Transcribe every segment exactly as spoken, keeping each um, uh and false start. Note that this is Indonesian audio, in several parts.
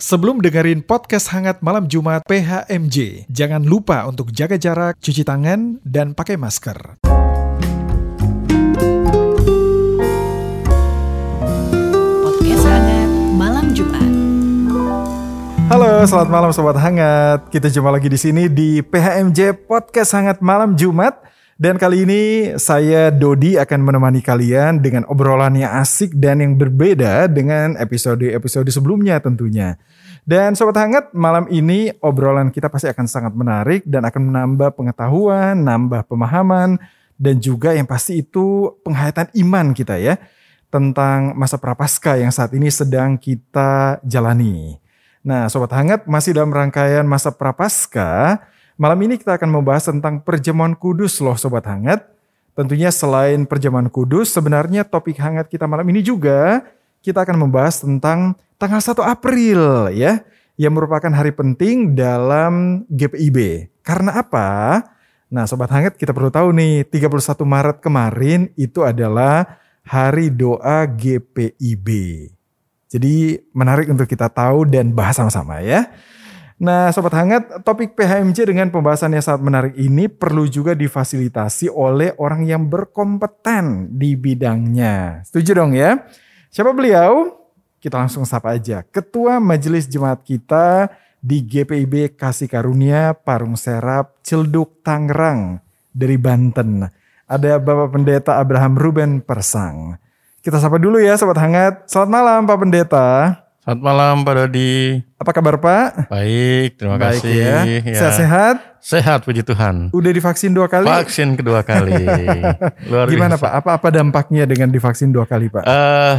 Sebelum dengerin podcast hangat malam Jumat P H M J, jangan lupa untuk jaga jarak, cuci tangan, dan pakai masker. Podcast hangat malam Jumat. Halo, selamat malam sobat hangat. Kita jumpa lagi di sini di P H M J Podcast Hangat Malam Jumat. Dan kali ini saya Dodi akan menemani kalian dengan obrolannya asik dan yang berbeda dengan episode-episode sebelumnya tentunya. Dan sobat hangat, malam ini obrolan kita pasti akan sangat menarik dan akan menambah pengetahuan, nambah pemahaman, dan juga yang pasti itu penghayatan iman kita ya, tentang masa prapaskah yang saat ini sedang kita jalani. Nah sobat hangat, masih dalam rangkaian masa prapaskah, malam ini kita akan membahas tentang perjamuan kudus loh sobat hangat. Tentunya selain perjamuan kudus, sebenarnya topik hangat kita malam ini juga kita akan membahas tentang tanggal satu April ya, yang merupakan hari penting dalam G P I B. Karena apa? Nah sobat hangat, kita perlu tahu nih, tiga puluh satu Maret kemarin itu adalah hari doa G P I B. Jadi menarik untuk kita tahu dan bahas sama-sama ya. Nah sobat hangat, topik P H M J dengan pembahasan yang sangat menarik ini perlu juga difasilitasi oleh orang yang berkompeten di bidangnya. Setuju dong ya? Siapa beliau? Kita langsung sapa aja. Ketua Majelis Jemaat kita di G P I B Kasih Karunia Parung Serab Ciledug Tangerang dari Banten. Ada Bapak Pendeta Abraham Ruben Persang. Kita sapa dulu ya sobat hangat. Selamat malam Pak Pendeta. Selamat malam Pak Dodi. Apa kabar Pak? Baik, terima Baik, kasih. Ya. Ya. Sehat-sehat? Sehat, puji Tuhan. Udah divaksin dua kali? Vaksin kedua kali. Luar Gimana biasa. Pak? Apa-apa dampaknya dengan divaksin dua kali Pak? Uh,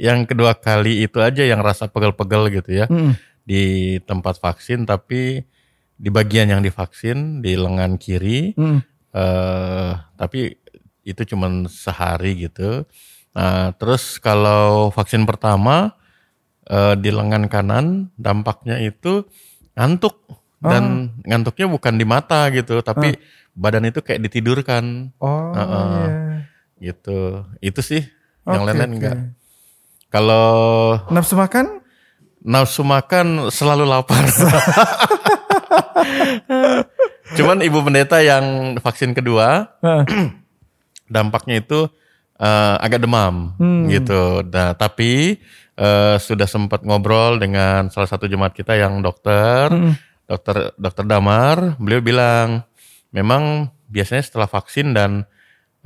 yang kedua kali itu aja yang rasa pegel-pegel gitu ya. Mm. Di tempat vaksin, tapi di bagian yang divaksin, di lengan kiri. Mm. Uh, tapi itu cuma sehari gitu. Nah, terus kalau vaksin pertama, di lengan kanan dampaknya itu ngantuk dan oh. ngantuknya bukan di mata gitu, tapi oh. badan itu kayak ditidurkan. Oh, uh-uh. yeah. Gitu. Itu sih okay, yang lain-lain okay. enggak. Kalau nafsu makan? Nafsu makan selalu lapar. Cuman Ibu Pendeta yang vaksin kedua dampaknya itu uh, agak demam hmm. gitu. Nah, tapi Uh, sudah sempat ngobrol dengan salah satu jemaat kita yang dokter, hmm. dokter dokter Damar. Beliau bilang, memang biasanya setelah vaksin dan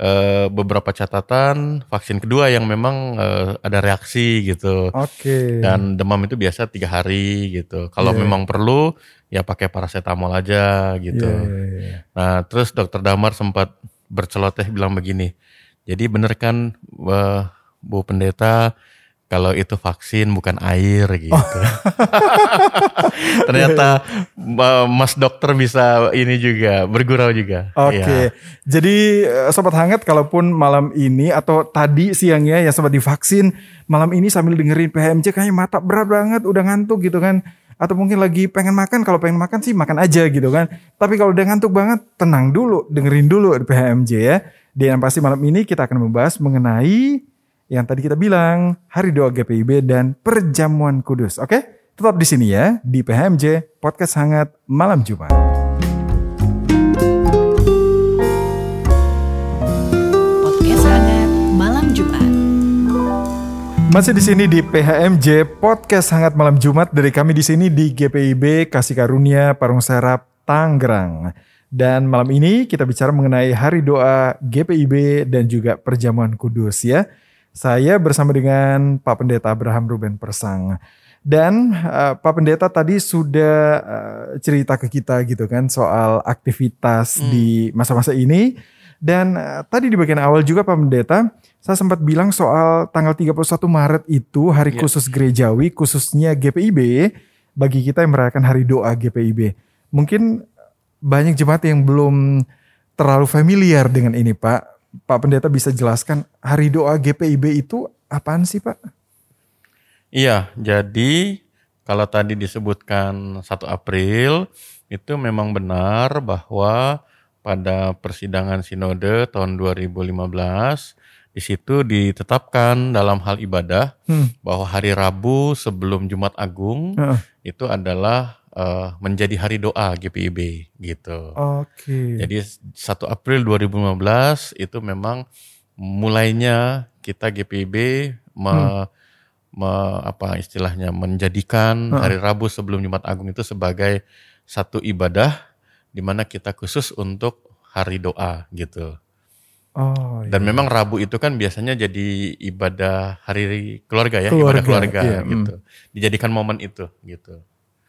uh, beberapa catatan vaksin kedua yang memang uh, ada reaksi gitu. Oke. Okay. Dan demam itu biasa tiga hari gitu. Kalau yeah. memang perlu, ya pakai paracetamol aja gitu. Yeah. Nah, terus dokter Damar sempat berceloteh bilang begini. Jadi bener kan, uh, Bu Pendeta? Kalau itu vaksin bukan air gitu. Oh. Ternyata Mas dokter bisa ini juga, bergurau juga. Oke. Okay. Ya. Jadi sobat hangat, kalaupun malam ini atau tadi siangnya yang sempat divaksin, malam ini sambil dengerin P H M C kayaknya mata berat banget, udah ngantuk gitu kan. Atau mungkin lagi pengen makan, kalau pengen makan sih makan aja gitu kan. Tapi kalau udah ngantuk banget, tenang dulu, dengerin dulu P H M C ya. Dan yang pasti malam ini kita akan membahas mengenai yang tadi kita bilang, hari doa G P I B dan perjamuan kudus. Oke, tetap di sini ya, di P H M J, Podcast Hangat Malam Jumat. Podcast Hangat Malam Jumat. Masih di sini di P H M J, Podcast Hangat Malam Jumat. Dari kami di sini di G P I B Kasih Karunia Parung Serab Tangerang. Dan malam ini kita bicara mengenai hari doa G P I B dan juga perjamuan kudus ya. Saya bersama dengan Pak Pendeta Abraham Ruben Persang. Dan uh, Pak Pendeta tadi sudah uh, cerita ke kita gitu kan soal aktivitas hmm. di masa-masa ini. Dan uh, tadi di bagian awal juga Pak Pendeta, saya sempat bilang soal tanggal tiga puluh satu Maret itu hari yeah. khusus gerejawi, khususnya G P I B, bagi kita yang merayakan hari doa G P I B. Mungkin banyak jemaat yang belum terlalu familiar dengan ini Pak. Pak Pendeta bisa jelaskan hari doa G P I B itu apaan sih Pak? Iya, jadi kalau tadi disebutkan satu April, itu memang benar bahwa pada persidangan Sinode tahun dua ribu lima belas Di situ ditetapkan dalam hal ibadah hmm. bahwa hari Rabu sebelum Jumat Agung uh. itu adalah uh, menjadi hari doa G P I B gitu. Oke. Okay. Jadi satu April dua ribu lima belas itu memang mulainya kita G P I B me, hmm. me, apa istilahnya menjadikan uh. hari Rabu sebelum Jumat Agung itu sebagai satu ibadah di mana kita khusus untuk hari doa gitu. Oh, dan iya. memang Rabu itu kan biasanya jadi ibadah hari keluarga ya, keluarga, ibadah keluarga iya, gitu. Mm. Dijadikan momen itu gitu.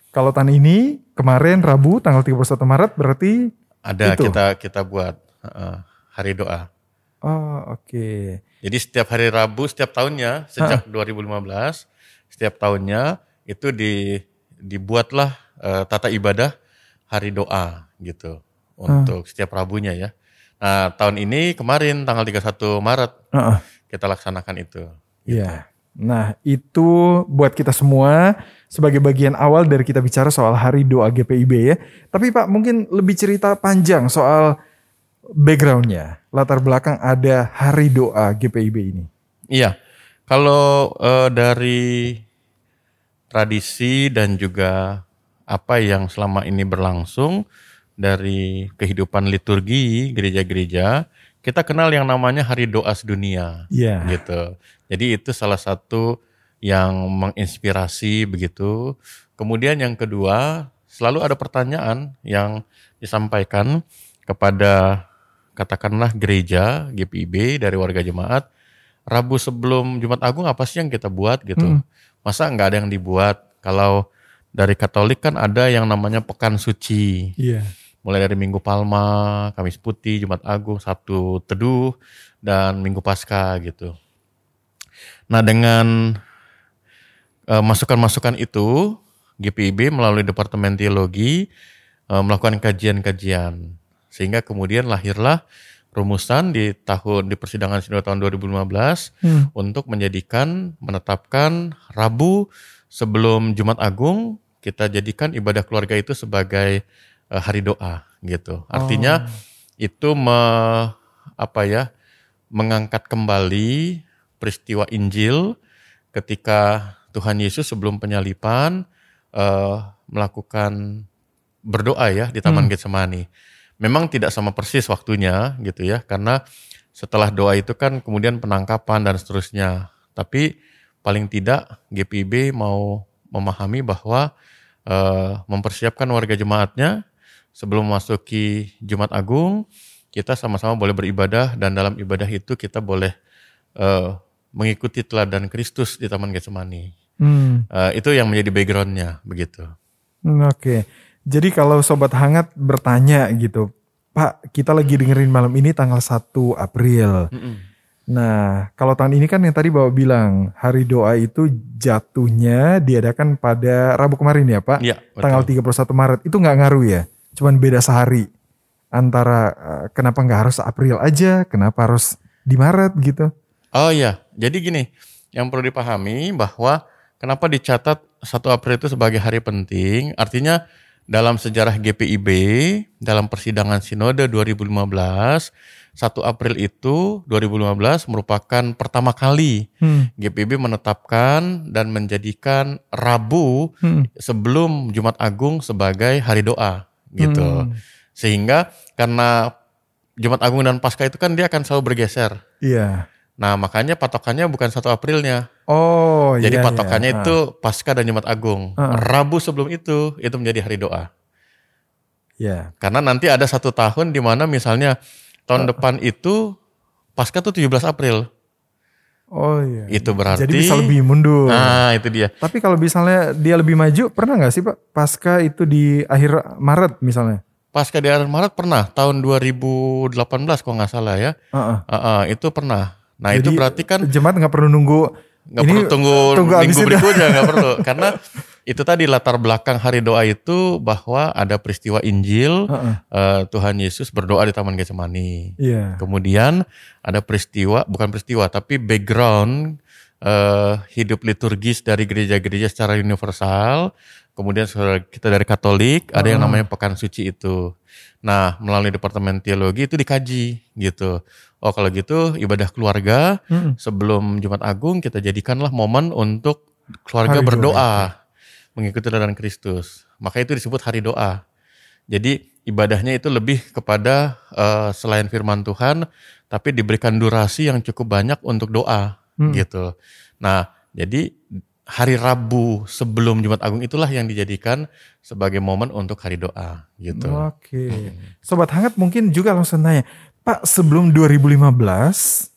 Kalau tahun ini kemarin Rabu tanggal tiga puluh satu Maret berarti ada itu. kita kita buat uh, hari doa. Oh, oke. Okay. Jadi setiap hari Rabu setiap tahunnya sejak Hah? dua ribu lima belas setiap tahunnya itu di dibuatlah uh, tata ibadah hari doa gitu untuk Hah? setiap Rabunya ya. Nah, tahun ini kemarin tanggal tiga puluh satu Maret uh-uh. kita laksanakan itu. Iya. Gitu. Nah, itu buat kita semua sebagai bagian awal dari kita bicara soal hari doa G P I B ya. Tapi Pak, mungkin lebih cerita panjang soal backgroundnya, latar belakang ada hari doa G P I B ini. Iya. Kalau eh, dari tradisi dan juga apa yang selama ini berlangsung dari kehidupan liturgi gereja-gereja, kita kenal yang namanya Hari Doa Sedunia, yeah. gitu. Jadi itu salah satu yang menginspirasi begitu. Kemudian yang kedua, selalu ada pertanyaan yang disampaikan kepada katakanlah gereja G P I B dari warga jemaat. Rabu sebelum Jumat Agung apa sih yang kita buat gitu? Hmm. Masa nggak ada yang dibuat? Kalau dari Katolik kan ada yang namanya Pekan Suci. Iya. Yeah. Mulai dari Minggu Palma, Kamis Putih, Jumat Agung, Sabtu Teduh, dan Minggu Pasca gitu. Nah dengan e, masukan-masukan itu, G P I B melalui Departemen Teologi e, melakukan kajian-kajian. Sehingga kemudian lahirlah rumusan di tahun di persidangan Sinode tahun dua ribu lima belas hmm. untuk menjadikan, menetapkan Rabu sebelum Jumat Agung kita jadikan ibadah keluarga itu sebagai hari doa gitu. Artinya oh. itu me, apa ya mengangkat kembali peristiwa Injil ketika Tuhan Yesus sebelum penyalipan uh, melakukan berdoa ya di Taman hmm. Getsemani. Memang tidak sama persis waktunya gitu ya, karena setelah doa itu kan kemudian penangkapan dan seterusnya. Tapi paling tidak G P I B mau memahami bahwa uh, mempersiapkan warga jemaatnya sebelum memasuki Jumat Agung, kita sama-sama boleh beribadah dan dalam ibadah itu kita boleh uh, mengikuti teladan Kristus di Taman Getsemani. Hmm. Uh, itu yang menjadi backgroundnya begitu. Hmm, Oke, okay. Jadi kalau Sobat Hangat bertanya gitu, Pak kita lagi dengerin malam ini tanggal satu April. Hmm. Nah kalau tahun ini kan yang tadi Bapak bilang hari doa itu jatuhnya diadakan pada Rabu kemarin ya Pak? Ya, tanggal tiga puluh satu Maret, itu gak ngaruh ya? Cuman beda sehari antara uh, kenapa nggak harus April aja, kenapa harus di Maret gitu? Oh iya, jadi gini, yang perlu dipahami bahwa kenapa dicatat satu April itu sebagai hari penting, artinya dalam sejarah G P I B, dalam persidangan Sinode dua ribu lima belas, satu April itu dua ribu lima belas merupakan pertama kali hmm. G P I B menetapkan dan menjadikan Rabu hmm. sebelum Jumat Agung sebagai hari doa. Gitu, hmm. sehingga karena Jumat Agung dan Paskah itu kan dia akan selalu bergeser. Iya. Nah makanya patokannya bukan satu Aprilnya. Oh. Jadi iya, patokannya iya. itu Paskah dan Jumat Agung. Uh. Rabu sebelum itu itu menjadi hari doa. Iya. Karena nanti ada satu tahun di mana misalnya tahun uh. depan itu Paskah tuh tujuh belas April. Oh iya. Itu berarti jadi bisa lebih mundur. Nah itu dia. Tapi kalau misalnya dia lebih maju, pernah gak sih Pak Pasca itu di akhir Maret misalnya? Pasca di akhir Maret pernah, tahun dua ribu delapan belas kalau gak salah ya. Uh-uh. Uh-uh, itu pernah. Nah jadi, itu berarti kan jemaat gak perlu nunggu. Gak perlu tunggu, tunggu minggu berikutnya, gak perlu. Karena itu tadi latar belakang hari doa itu bahwa ada peristiwa Injil. Uh-uh. uh, Tuhan Yesus berdoa di Taman Getsemani. Yeah. Kemudian ada peristiwa, bukan peristiwa tapi background uh, hidup liturgis dari gereja-gereja secara universal. Kemudian saudara kita dari Katolik, ada yang namanya Pekan Suci itu. Nah, melalui Departemen Teologi itu dikaji gitu. Oh, kalau gitu ibadah keluarga hmm. sebelum Jumat Agung kita jadikanlah momen untuk keluarga hari berdoa Jumat. Mengikuti teladan Kristus. Maka itu disebut hari doa. Jadi ibadahnya itu lebih kepada uh, selain firman Tuhan, tapi diberikan durasi yang cukup banyak untuk doa hmm. gitu. Nah, jadi hari Rabu sebelum Jumat Agung itulah yang dijadikan sebagai momen untuk hari doa gitu. Oke. Hmm. Sobat Hangat mungkin juga langsung nanya, Pak, sebelum dua ribu lima belas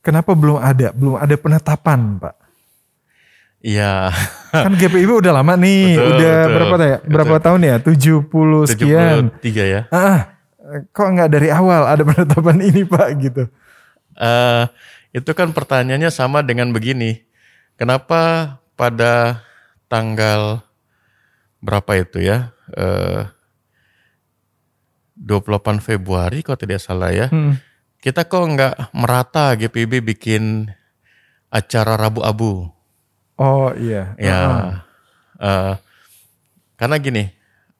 kenapa belum ada belum ada penetapan, Pak? Iya. Kan G P I B udah lama nih, betul, udah betul, berapa ya? Berapa betul. tahun ya? tujuh puluh sekian. tujuh puluh tiga ya. Ah, kok enggak dari awal ada penetapan ini, Pak, gitu. Uh, itu kan pertanyaannya sama dengan begini. Kenapa pada tanggal berapa itu ya? Uh, dua puluh delapan Februari kalau tidak salah ya. Hmm. Kita kok enggak merata G P I B bikin acara Rabu Abu. Oh iya, ya, uh-huh. uh, karena gini,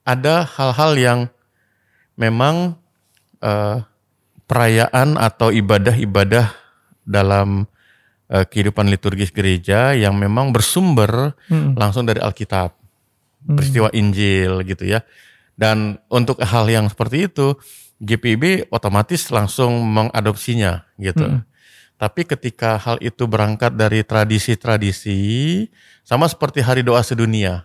ada hal-hal yang memang uh, perayaan atau ibadah-ibadah dalam uh, kehidupan liturgis gereja yang memang bersumber hmm. langsung dari Alkitab, hmm. peristiwa Injil gitu ya. Dan untuk hal yang seperti itu, G P I B otomatis langsung mengadopsinya gitu. Hmm. Tapi ketika hal itu berangkat dari tradisi-tradisi, sama seperti hari doa sedunia.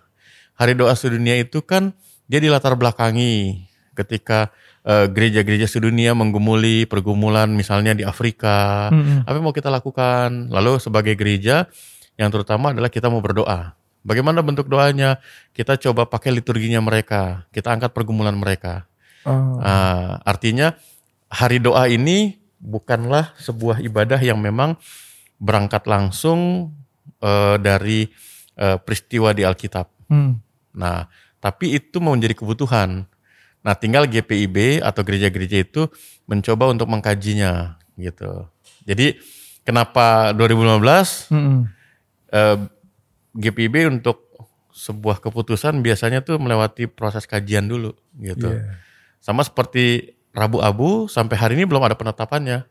Hari doa sedunia itu kan dia dilatar belakangi ketika uh, gereja-gereja sedunia menggumuli pergumulan misalnya di Afrika. Hmm. Apa yang mau kita lakukan? Lalu sebagai gereja yang terutama adalah kita mau berdoa. Bagaimana bentuk doanya? Kita coba pakai liturginya mereka. Kita angkat pergumulan mereka. Oh. Uh, artinya hari doa ini bukanlah sebuah ibadah yang memang berangkat langsung uh, dari uh, peristiwa di Alkitab. Hmm. Nah, tapi itu mau menjadi kebutuhan. Nah, tinggal G P I B atau gereja-gereja itu mencoba untuk mengkajinya gitu. Jadi kenapa dua ribu lima belas hmm. uh, G P I B untuk sebuah keputusan biasanya tuh melewati proses kajian dulu gitu. Yeah. Sama seperti Rabu Abu sampai hari ini belum ada penetapannya.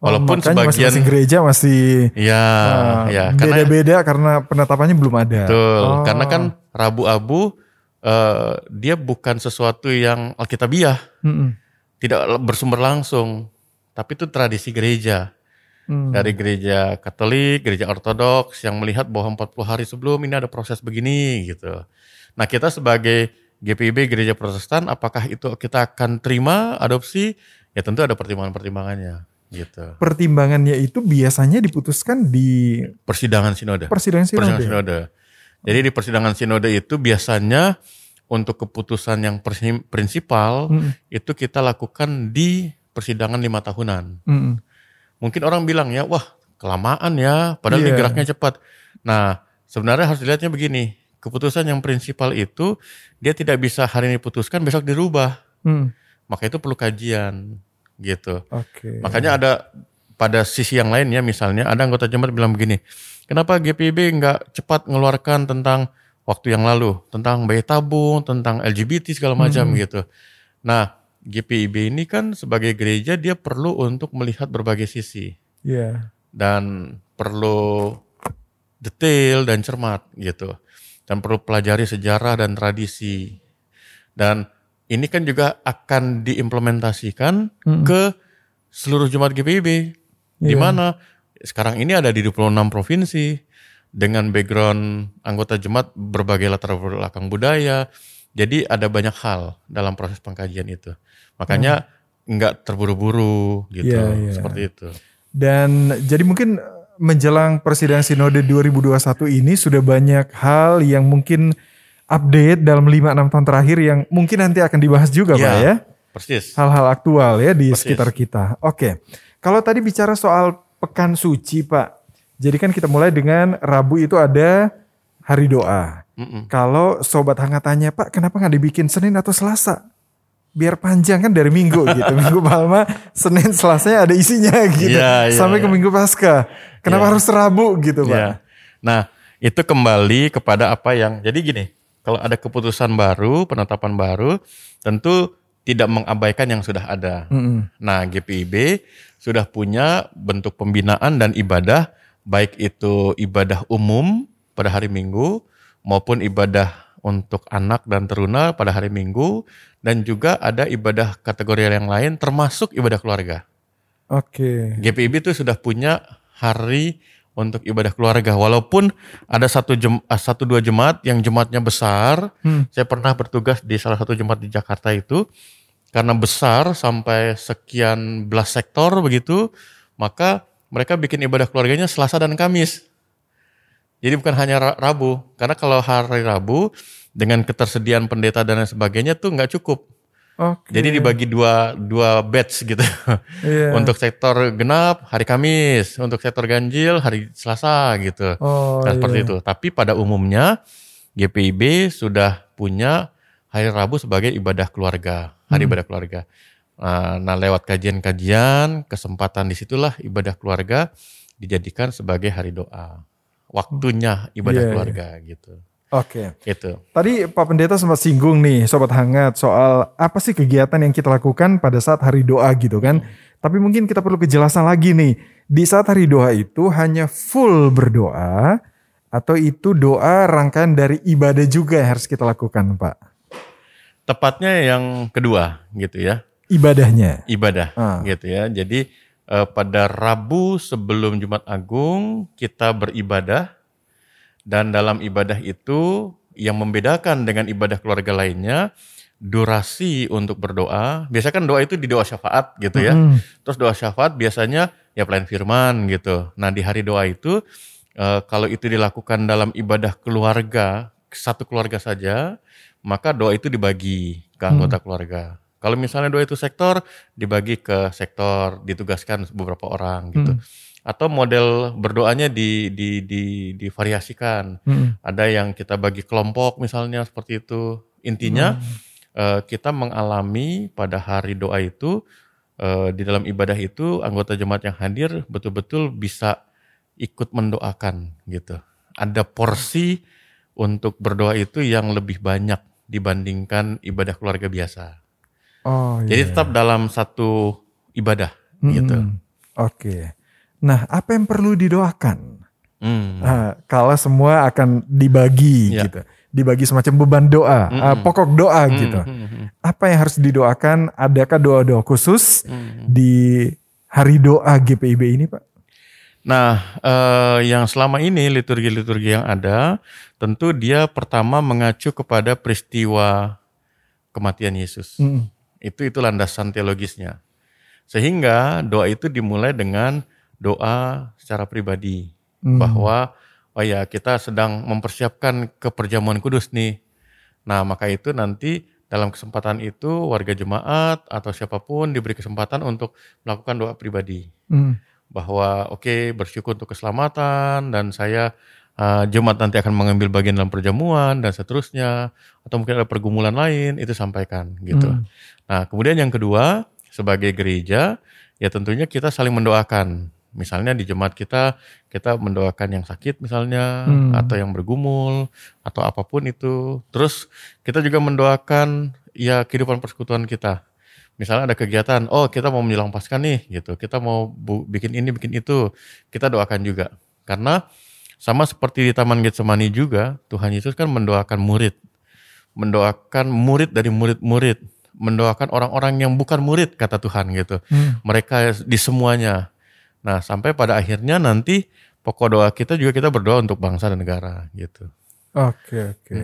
Walaupun oh, sebagian masing-masing gereja masih ya, uh, ya, beda-beda karena, karena penetapannya belum ada. Betul, oh. Karena kan Rabu Abu uh, dia bukan sesuatu yang alkitabiah, mm-mm. tidak bersumber langsung, tapi itu tradisi gereja. Mm. Dari gereja Katolik, gereja Ortodoks yang melihat bahwa empat puluh hari sebelum ini ada proses begini gitu. Nah, kita sebagai G P I B Gereja Protestan, apakah itu kita akan terima adopsi? Ya tentu ada pertimbangan-pertimbangannya gitu. Pertimbangannya itu biasanya diputuskan di persidangan sinode. Persidangan sinode. Persidangan sinode. Jadi di persidangan sinode itu biasanya untuk keputusan yang prinsipal hmm. itu kita lakukan di persidangan lima tahunan. Hmm. Mungkin orang bilang ya, wah kelamaan ya, padahal yeah. digeraknya cepat. Nah, sebenarnya harus dilihatnya begini. Keputusan yang prinsipal itu dia tidak bisa hari ini putuskan besok dirubah, hmm. maka itu perlu kajian gitu. Okay. Makanya ada pada sisi yang lainnya misalnya ada anggota jemaat bilang begini, kenapa G P I B nggak cepat mengeluarkan tentang waktu yang lalu, tentang bayi tabung, tentang L G B T segala macam hmm. gitu. Nah G P I B ini kan sebagai gereja dia perlu untuk melihat berbagai sisi yeah. dan perlu detail dan cermat gitu. Dan perlu pelajari sejarah dan tradisi. Dan ini kan juga akan diimplementasikan mm-hmm. ke seluruh jemaat G P I B. Yeah. Di mana sekarang ini ada di dua puluh enam provinsi dengan background anggota jemaat berbagai latar belakang budaya. Jadi ada banyak hal dalam proses pengkajian itu. Makanya mm. enggak terburu-buru gitu, yeah, yeah. seperti itu. Dan jadi mungkin menjelang persidangan sinode dua ribu dua puluh satu ini sudah banyak hal yang mungkin update dalam lima sampai enam tahun terakhir yang mungkin nanti akan dibahas juga ya, Pak ya. Persis. Hal-hal aktual ya di persis. Sekitar kita. Oke. Kalau tadi bicara soal pekan suci, Pak. Jadi kan kita mulai dengan Rabu itu ada hari doa. Mm-mm. Kalau sobat hangat tanya, Pak, kenapa enggak dibikin Senin atau Selasa? biar panjang kan dari Minggu gitu. Minggu Palma, Senin, Selasanya ada isinya gitu. Yeah, yeah, sampai yeah. ke Minggu Pasca. Kenapa yeah. harus Rabu gitu, Pak? Yeah. Nah, itu kembali kepada apa yang... Jadi gini, kalau ada keputusan baru, penetapan baru, tentu tidak mengabaikan yang sudah ada. Mm-hmm. Nah, G P I B sudah punya bentuk pembinaan dan ibadah, baik itu ibadah umum pada hari Minggu, maupun ibadah untuk anak dan teruna pada hari Minggu, dan juga ada ibadah kategori yang lain termasuk ibadah keluarga. Oke. Okay. G P I B itu sudah punya hari untuk ibadah keluarga, walaupun ada satu jem, satu dua jemaat yang jemaatnya besar. Hmm. Saya pernah bertugas di salah satu jemaat di Jakarta itu, karena besar sampai sekian belas sektor begitu, maka mereka bikin ibadah keluarganya Selasa dan Kamis. Jadi bukan hanya Rabu, karena kalau hari Rabu dengan ketersediaan pendeta dan sebagainya tuh nggak cukup. Okay. Jadi dibagi dua dua batch gitu. Yeah. Untuk sektor genap hari Kamis, untuk sektor ganjil hari Selasa gitu. Oh, dan seperti yeah. itu. Tapi pada umumnya G P I B sudah punya hari Rabu sebagai ibadah keluarga, hari hmm. ibadah keluarga. Nah, lewat kajian-kajian, kesempatan disitulah ibadah keluarga dijadikan sebagai hari doa. Waktunya ibadah yeah. keluarga gitu. Oke. Okay. Itu. Tadi Pak Pendeta sempat singgung nih Sobat Hangat soal apa sih kegiatan yang kita lakukan pada saat hari doa gitu kan. Hmm. Tapi mungkin kita perlu kejelasan lagi nih. Di saat hari doa itu hanya full berdoa atau itu doa rangkaian dari ibadah juga yang harus kita lakukan, Pak? Tepatnya yang kedua gitu ya. Ibadahnya. Ibadah ah. gitu ya. Jadi pada Rabu sebelum Jumat Agung kita beribadah, dan dalam ibadah itu yang membedakan dengan ibadah keluarga lainnya durasi untuk berdoa. Biasanya kan doa itu di doa syafaat gitu ya. Mm. Terus doa syafaat biasanya ya pelayan firman gitu. Nah di hari doa itu kalau itu dilakukan dalam ibadah keluarga, satu keluarga saja, maka doa itu dibagi ke anggota mm. keluarga. Kalau misalnya doa itu sektor, dibagi ke sektor, ditugaskan beberapa orang gitu. Hmm. Atau model berdoanya di, di, di, divariasikan. Hmm. Ada yang kita bagi kelompok misalnya seperti itu. Intinya hmm. eh, kita mengalami pada hari doa itu, eh, di dalam ibadah itu anggota jemaat yang hadir betul-betul bisa ikut mendoakan gitu. Ada porsi untuk berdoa itu yang lebih banyak dibandingkan ibadah keluarga biasa. Oh, jadi yeah. tetap dalam satu ibadah mm-hmm. gitu. Oke. Okay. Nah, apa yang perlu didoakan? Mm. Nah, kalau semua akan dibagi yeah. gitu, dibagi semacam beban doa, mm-hmm. uh, pokok doa mm-hmm. gitu. Mm-hmm. Apa yang harus didoakan? Adakah doa-doa khusus mm-hmm. di hari doa G P I B ini, Pak? Nah, eh, yang selama ini liturgi-liturgi yang ada, tentu dia pertama mengacu kepada peristiwa kematian Yesus. Mm. Itu itu landasan teologisnya. Sehingga doa itu dimulai dengan doa secara pribadi. Hmm. Bahwa oh ya kita sedang mempersiapkan ke perjamuan kudus nih. Nah maka itu nanti dalam kesempatan itu warga jemaat atau siapapun diberi kesempatan untuk melakukan doa pribadi. Hmm. Bahwa oke okay, bersyukur untuk keselamatan dan saya... Uh, jemaat nanti akan mengambil bagian dalam perjamuan dan seterusnya, atau mungkin ada pergumulan lain, itu sampaikan gitu. Hmm. Nah kemudian yang kedua sebagai gereja ya tentunya kita saling mendoakan. Misalnya di jemaat kita kita mendoakan yang sakit misalnya hmm. atau yang bergumul atau apapun itu. Terus kita juga mendoakan ya kehidupan persekutuan kita. Misalnya ada kegiatan, oh kita mau menjelang Paskah nih gitu, kita mau bu- bikin ini bikin itu, kita doakan juga. Karena sama seperti di Taman Getsemani juga, Tuhan Yesus kan mendoakan murid. Mendoakan murid dari murid-murid. Mendoakan orang-orang yang bukan murid, kata Tuhan gitu. Hmm. Mereka di semuanya. Nah sampai pada akhirnya nanti pokok doa kita juga kita berdoa untuk bangsa dan negara gitu. Oke, oke.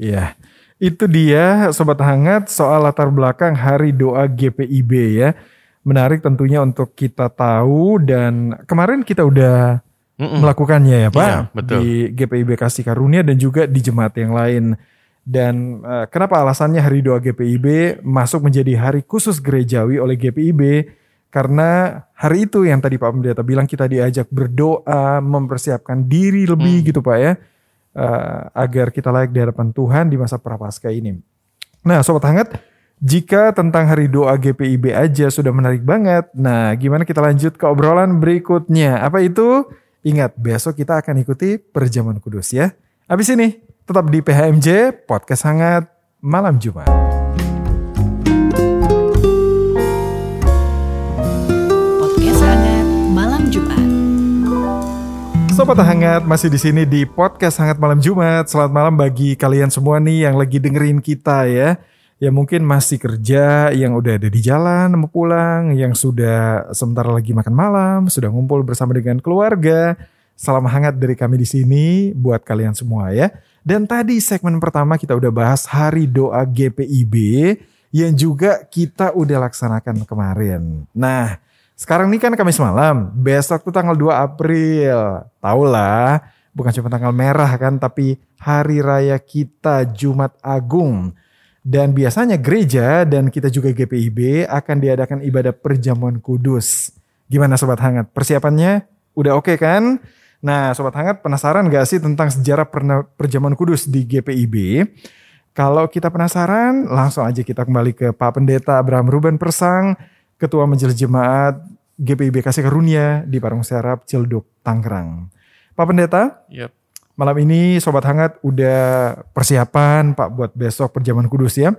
Iya. Itu dia Sobat Hangat soal latar belakang hari doa G P I B ya. Menarik tentunya untuk kita tahu, dan kemarin kita udah... Mm-mm. melakukannya ya Pak ya, betul. Di G P I B Kasih Karunia dan juga di jemaat yang lain. Dan uh, kenapa alasannya hari doa G P I B masuk menjadi hari khusus gerejawi oleh G P I B? Karena hari itu yang tadi Pak Pendeta bilang kita diajak berdoa, mempersiapkan diri lebih hmm. gitu Pak ya, uh, agar kita layak di hadapan Tuhan di masa Prapaskah ini. Nah Sobat Hangat, Jika tentang hari doa G P I B aja sudah menarik banget, nah gimana kita lanjut ke obrolan berikutnya? Apa itu? Ingat, besok kita akan ikuti perjamuan kudus ya. Habis ini, tetap di P H M J, Podcast Hangat, Malam Jumat. Sobat Hangat, masih di sini di Podcast Hangat Malam Jumat. Selamat malam bagi kalian semua nih yang lagi dengerin kita ya. Ya mungkin masih kerja, yang udah ada di jalan mau pulang, yang sudah sebentar lagi makan malam, sudah ngumpul bersama dengan keluarga. Salam hangat dari kami di sini buat kalian semua ya. Dan tadi segmen pertama kita udah bahas hari doa G P I B yang juga kita udah laksanakan kemarin. Nah, sekarang ini kan Kamis malam, besok tuh tanggal dua April. Taulah, bukan cuma tanggal merah kan, tapi hari raya kita Jumat Agung. Dan biasanya gereja dan kita juga G P I B akan diadakan ibadah perjamuan kudus. Gimana Sobat Hangat? Persiapannya udah oke kan? Nah Sobat Hangat penasaran gak sih tentang sejarah perjamuan kudus di G P I B? Kalau kita penasaran, langsung aja kita kembali ke Pak Pendeta Abraham Ruben Persang, Ketua Majelis Jemaat G P I B Kasih Karunia di Parung Serab Ciledug Tangerang. Pak Pendeta, yep. Malam ini Sobat Hangat udah persiapan Pak buat besok perjamuan kudus ya.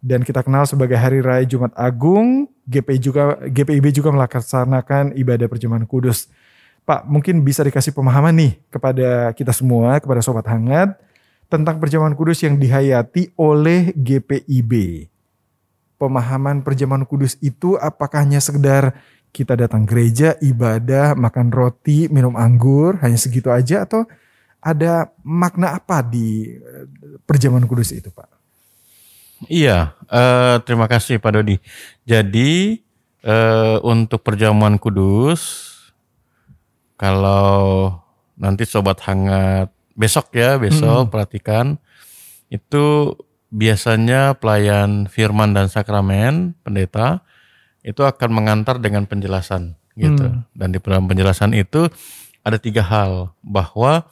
Dan kita kenal sebagai Hari Raya Jumat Agung, G P I juga G P I B juga melaksanakan ibadah perjamuan kudus. Pak, mungkin bisa dikasih pemahaman nih kepada kita semua, kepada Sobat Hangat tentang perjamuan kudus yang dihayati oleh G P I B. Pemahaman perjamuan kudus itu apakah hanya sekedar kita datang gereja, ibadah, makan roti, minum anggur, hanya segitu aja, atau ada makna apa di perjamuan kudus itu, Pak? Iya, eh, terima kasih Pak Dodi. Jadi eh, untuk perjamuan kudus, kalau nanti Sobat Hangat besok ya, besok hmm. perhatikan, itu biasanya pelayan firman dan sakramen pendeta itu akan mengantar dengan penjelasan gitu. Hmm. Dan di dalam penjelasan itu ada tiga hal, bahwa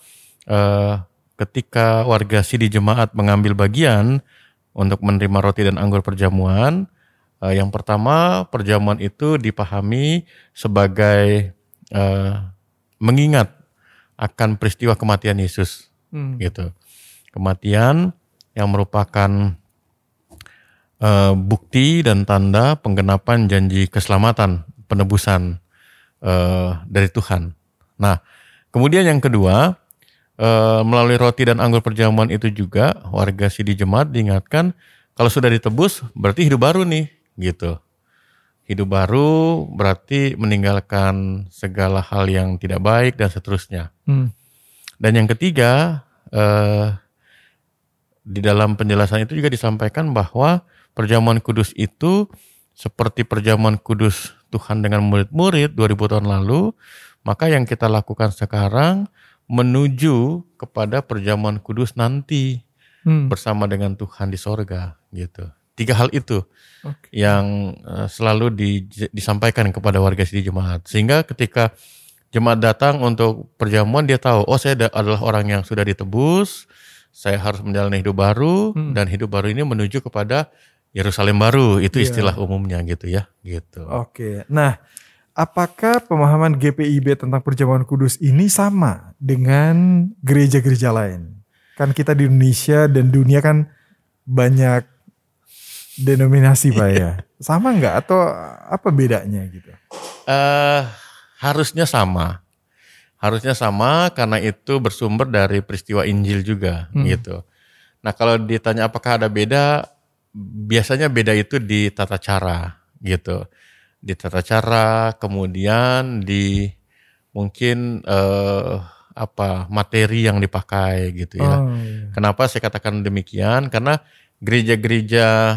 eh, ketika warga Sidi Jemaat mengambil bagian untuk menerima roti dan anggur perjamuan, eh, yang pertama perjamuan itu dipahami sebagai eh, mengingat akan peristiwa kematian Yesus hmm. gitu. Kematian yang merupakan e, bukti dan tanda penggenapan janji keselamatan, penebusan e, dari Tuhan. Nah, kemudian yang kedua, e, melalui roti dan anggur perjamuan itu juga warga Sidi Jemaat diingatkan kalau sudah ditebus berarti hidup baru nih, gitu. Hidup baru berarti meninggalkan segala hal yang tidak baik dan seterusnya. Hmm. Dan yang ketiga, e, di dalam penjelasan itu juga disampaikan bahwa perjamuan kudus itu seperti perjamuan kudus Tuhan dengan murid-murid dua ribu tahun lalu, maka yang kita lakukan sekarang menuju kepada perjamuan kudus nanti hmm. bersama dengan Tuhan di sorga gitu. Tiga hal itu okay. yang selalu di, disampaikan kepada warga Sidi Jemaat, sehingga ketika jemaat datang untuk perjamuan dia tahu, oh saya adalah orang yang sudah ditebus, saya harus menjalani hidup baru, hmm. dan hidup baru ini menuju kepada Yerusalem baru, itu istilah yeah. umumnya gitu ya, gitu. Oke. Nah, apakah pemahaman G P I B tentang perjamuan kudus ini sama dengan gereja-gereja lain? Kan kita di Indonesia dan dunia kan banyak denominasi, Pak ya. Sama nggak atau apa bedanya gitu? Uh, harusnya sama. Harusnya sama karena itu bersumber dari peristiwa Injil juga hmm. gitu. Nah kalau ditanya apakah ada beda, biasanya beda itu di tata cara gitu. Di tata cara, kemudian di mungkin eh, apa materi yang dipakai gitu ya. Oh, iya. Kenapa saya katakan demikian? Karena gereja-gereja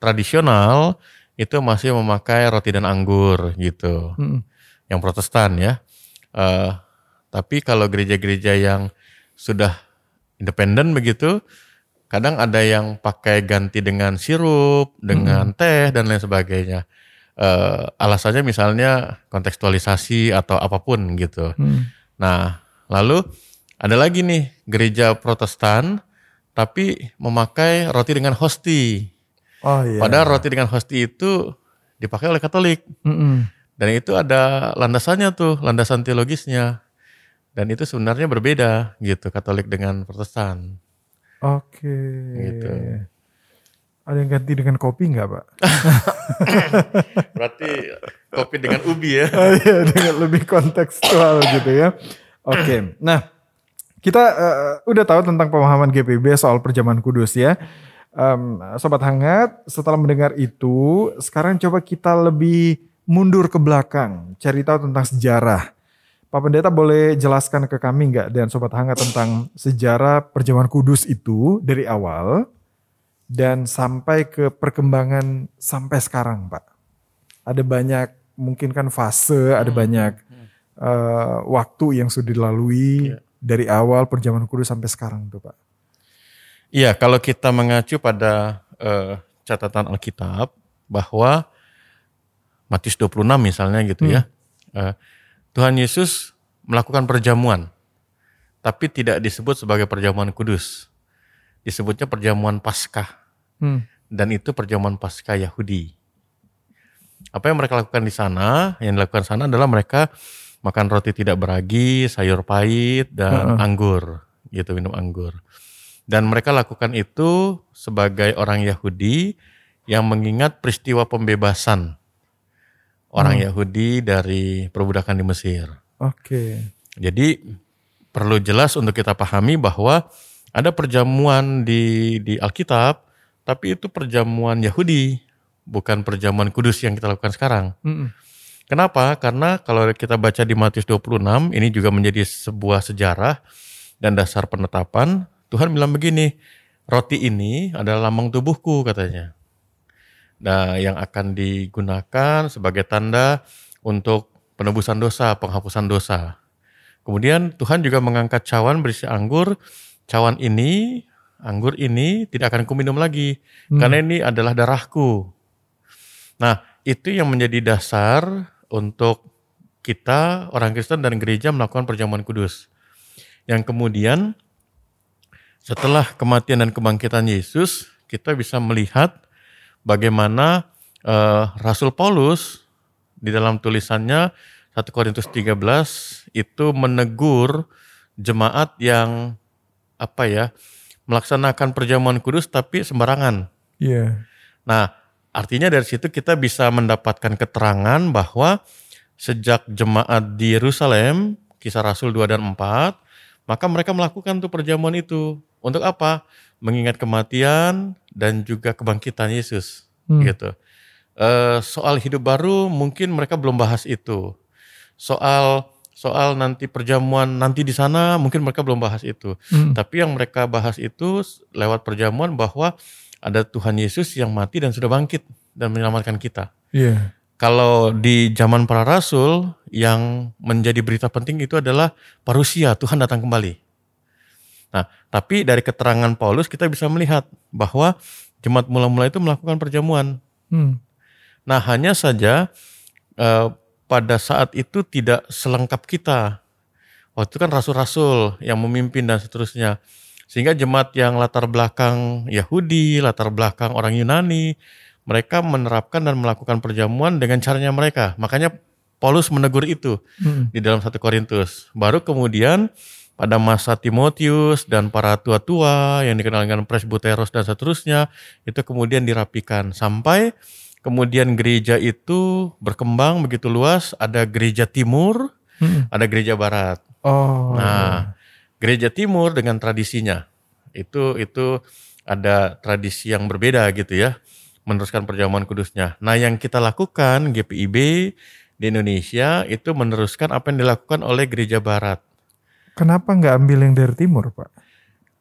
tradisional itu masih memakai roti dan anggur gitu. Hmm. Yang Protestan ya. Uh, Tapi kalau gereja-gereja yang sudah independen begitu, kadang ada yang pakai ganti dengan sirup, dengan hmm. teh dan lain sebagainya. Uh, alasannya misalnya kontekstualisasi atau apapun gitu. Hmm. Nah, lalu ada lagi nih gereja Protestan tapi memakai roti dengan hosti. Oh, iya. Padahal roti dengan hosti itu dipakai oleh Katolik. Mm-mm. Dan itu ada landasannya tuh, landasan teologisnya. Dan itu sebenarnya berbeda gitu, Katolik dengan Protestan. Oke. Okay. Gitu. Ada yang ganti dengan kopi nggak, Pak? Berarti kopi dengan ubi ya? Oh, iya, dengan lebih kontekstual gitu ya. Oke, okay. Nah kita uh, udah tahu tentang pemahaman G P B soal perjamuan kudus ya. Um, Sobat Hangat, setelah mendengar itu, sekarang coba kita lebih mundur ke belakang, cari tahu tentang sejarah. Pak Pendeta boleh jelaskan ke kami nggak dan Sobat Hangat tentang sejarah perjamuan kudus itu dari awal? Dan sampai ke perkembangan sampai sekarang, Pak. Ada banyak, mungkin kan fase, hmm. ada banyak hmm. uh, waktu yang sudah dilalui yeah. dari awal perjamuan kudus sampai sekarang tuh, Pak. Iya, kalau kita mengacu pada uh, catatan Alkitab bahwa Matius dua puluh enam misalnya gitu hmm. ya. Uh, Tuhan Yesus melakukan perjamuan, tapi tidak disebut sebagai perjamuan kudus. Disebutnya perjamuan Paskah. Hmm. Dan itu perjamuan Paskah Yahudi. Apa yang mereka lakukan di sana, yang dilakukan sana adalah mereka makan roti tidak beragi, sayur pahit, dan uh-uh. anggur. Gitu, minum anggur. Dan mereka lakukan itu sebagai orang Yahudi yang mengingat peristiwa pembebasan orang hmm. Yahudi dari perbudakan di Mesir. Oke. Okay. Jadi perlu jelas untuk kita pahami bahwa ada perjamuan di di Alkitab, tapi itu perjamuan Yahudi, bukan perjamuan kudus yang kita lakukan sekarang. Mm-mm. Kenapa? Karena kalau kita baca di Matius dua puluh enam, ini juga menjadi sebuah sejarah dan dasar penetapan. Tuhan bilang begini, roti ini adalah lambang tubuhku katanya. Nah, yang akan digunakan sebagai tanda untuk penebusan dosa, penghapusan dosa. Kemudian Tuhan juga mengangkat cawan berisi anggur. Cawan ini, anggur ini tidak akan kuminum lagi. Hmm. Karena ini adalah darahku. Nah, itu yang menjadi dasar untuk kita, orang Kristen dan gereja melakukan perjamuan kudus. Yang kemudian, setelah kematian dan kebangkitan Yesus, kita bisa melihat bagaimana eh, Rasul Paulus di dalam tulisannya satu Korintus tiga belas itu menegur jemaat yang apa ya, melaksanakan perjamuan kudus tapi sembarangan. Iya. Nah, artinya dari situ kita bisa mendapatkan keterangan bahwa sejak jemaat di Yerusalem, Kisah Rasul dua dan empat, maka mereka melakukan tuh perjamuan itu. Untuk apa? Mengingat kematian dan juga kebangkitan Yesus. Hmm. Gitu. E, soal hidup baru mungkin mereka belum bahas itu. Soal Soal nanti perjamuan nanti di sana mungkin mereka belum bahas itu. Hmm. Tapi yang mereka bahas itu lewat perjamuan bahwa ada Tuhan Yesus yang mati dan sudah bangkit dan menyelamatkan kita. Yeah. Kalau di zaman para rasul yang menjadi berita penting itu adalah parousia, Tuhan datang kembali. Nah, tapi dari keterangan Paulus kita bisa melihat bahwa jemaat mula-mula itu melakukan perjamuan. Hmm. Nah, hanya saja uh, pada saat itu tidak selengkap kita. Waktu itu kan rasul-rasul yang memimpin dan seterusnya. Sehingga jemaat yang latar belakang Yahudi, latar belakang orang Yunani, mereka menerapkan dan melakukan perjamuan dengan caranya mereka. Makanya Paulus menegur itu hmm. di dalam satu Korintus. Baru kemudian pada masa Timotius dan para tua-tua yang dikenal dengan Presbiteros dan seterusnya, itu kemudian dirapikan sampai kemudian gereja itu berkembang begitu luas, ada gereja timur, hmm. ada gereja barat. Oh. Nah, gereja timur dengan tradisinya. Itu itu ada tradisi yang berbeda gitu ya, meneruskan perjamuan kudusnya. Nah, yang kita lakukan G P I B di Indonesia itu meneruskan apa yang dilakukan oleh gereja barat. Kenapa nggak ambil yang dari timur, Pak?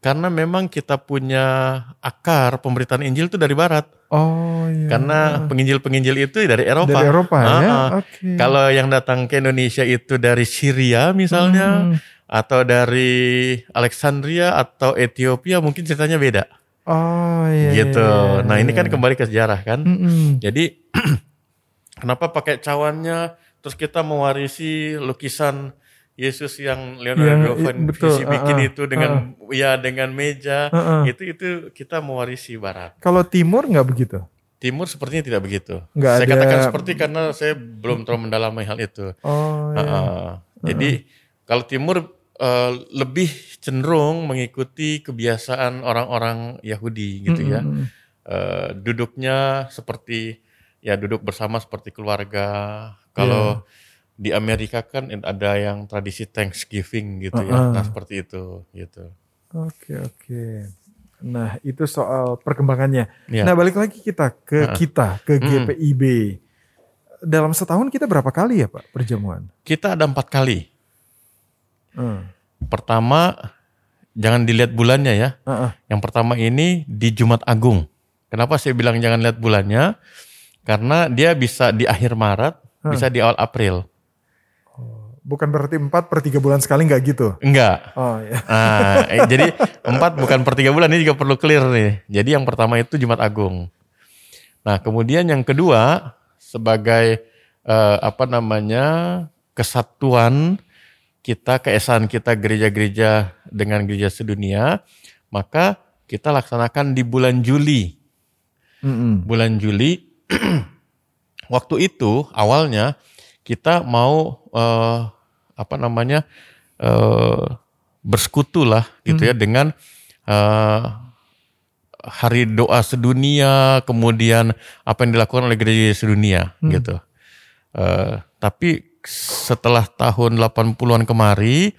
Karena memang kita punya akar pemberitaan Injil itu dari barat. Oh iya. Karena penginjil-penginjil itu dari Eropa. Dari Eropa ah, ya. Ah. Okay. Kalau yang datang ke Indonesia itu dari Syria misalnya, hmm. atau dari Alexandria atau Ethiopia, mungkin ceritanya beda. Oh iya. Gitu. Iya, iya. Nah, ini kan kembali ke sejarah kan. Mm-mm. Jadi kenapa pakai cawannya? Terus kita mewarisi lukisan Yesus yang Leonardo da Vinci bikin uh, itu dengan uh, ya dengan meja uh, uh. itu itu kita mewarisi barat. Kalau timur nggak begitu? Timur sepertinya tidak begitu. Nggak saya ada... katakan seperti karena saya belum terlalu mendalami hal itu. Oh, iya. uh, uh. Jadi kalau Timur uh, lebih cenderung mengikuti kebiasaan orang-orang Yahudi gitu ya. Mm-hmm. Uh, duduknya seperti ya duduk bersama seperti keluarga. Kalau yeah. di Amerika kan ada yang tradisi Thanksgiving gitu uh-uh. ya, nah seperti itu gitu. Oke okay, oke. Okay. Nah itu soal perkembangannya. Yeah. Nah balik lagi kita ke uh-uh. kita ke G P I B. Mm. Dalam setahun kita berapa kali ya Pak perjamuan? Kita ada empat kali. Mm. Pertama jangan dilihat bulannya ya. Uh-uh. Yang pertama ini di Jumat Agung. Kenapa saya bilang jangan lihat bulannya? Karena dia bisa di akhir Maret, uh-uh. bisa di awal April. Bukan berarti empat per tiga bulan sekali enggak gitu? Enggak. Oh iya. Nah, eh, jadi empat bukan per tiga bulan, ini juga perlu clear nih. Jadi yang pertama itu Jumat Agung. Nah kemudian yang kedua sebagai eh, apa namanya kesatuan kita, keesaan kita gereja-gereja dengan gereja sedunia, maka kita laksanakan di bulan Juli. Mm-hmm. Bulan Juli waktu itu awalnya kita mau uh, apa namanya uh, bersekutu lah gitu hmm. ya dengan uh, hari doa sedunia, kemudian apa yang dilakukan oleh gereja sedunia hmm. gitu. Uh, tapi setelah tahun delapan puluhan kemari,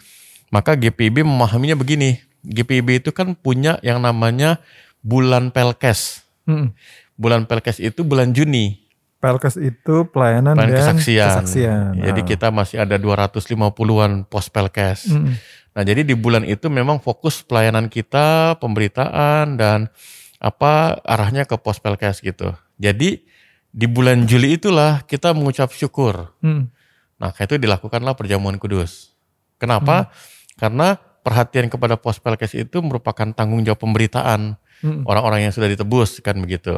maka G P I B memahaminya begini. G P I B itu kan punya yang namanya bulan Pelkes. Hmm. Bulan Pelkes itu bulan Juni. Pelkes itu pelayanan, pelayanan dan kesaksian. kesaksian. Jadi ah. kita masih ada dua ratus lima puluhan pos Pelkes. Mm. Nah jadi di bulan itu memang fokus pelayanan kita, pemberitaan dan apa arahnya ke pos Pelkes gitu. Jadi di bulan Juli itulah kita mengucap syukur. Mm. Nah kayak itu dilakukanlah perjamuan kudus. Kenapa? Mm. Karena perhatian kepada pos Pelkes itu merupakan tanggung jawab pemberitaan. Mm. Orang-orang yang sudah ditebus kan begitu.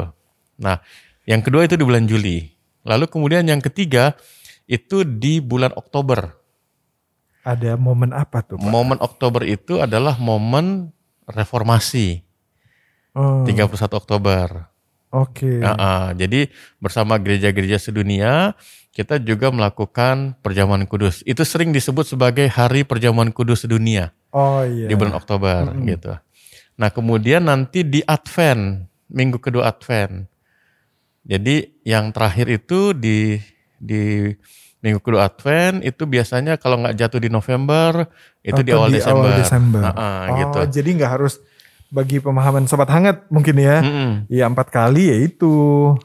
Nah yang kedua itu di bulan Juli. Lalu kemudian yang ketiga itu di bulan Oktober. Ada momen apa tuh Pak? Momen Oktober itu adalah momen reformasi. Oh. tiga puluh satu Oktober. Oke. Okay. Nah, jadi bersama gereja-gereja sedunia kita juga melakukan perjamuan kudus. Itu sering disebut sebagai hari perjamuan kudus sedunia. Oh iya. Di bulan Oktober mm-hmm. gitu. Nah kemudian nanti di Advent, minggu kedua Advent. Jadi yang terakhir itu di di minggu kedua Advent itu biasanya kalau nggak jatuh di November itu oh, di awal di Desember. Awal Desember. Nah, oh, gitu. Jadi nggak harus bagi pemahaman sobat hangat mungkin ya. Iya empat kali ya itu.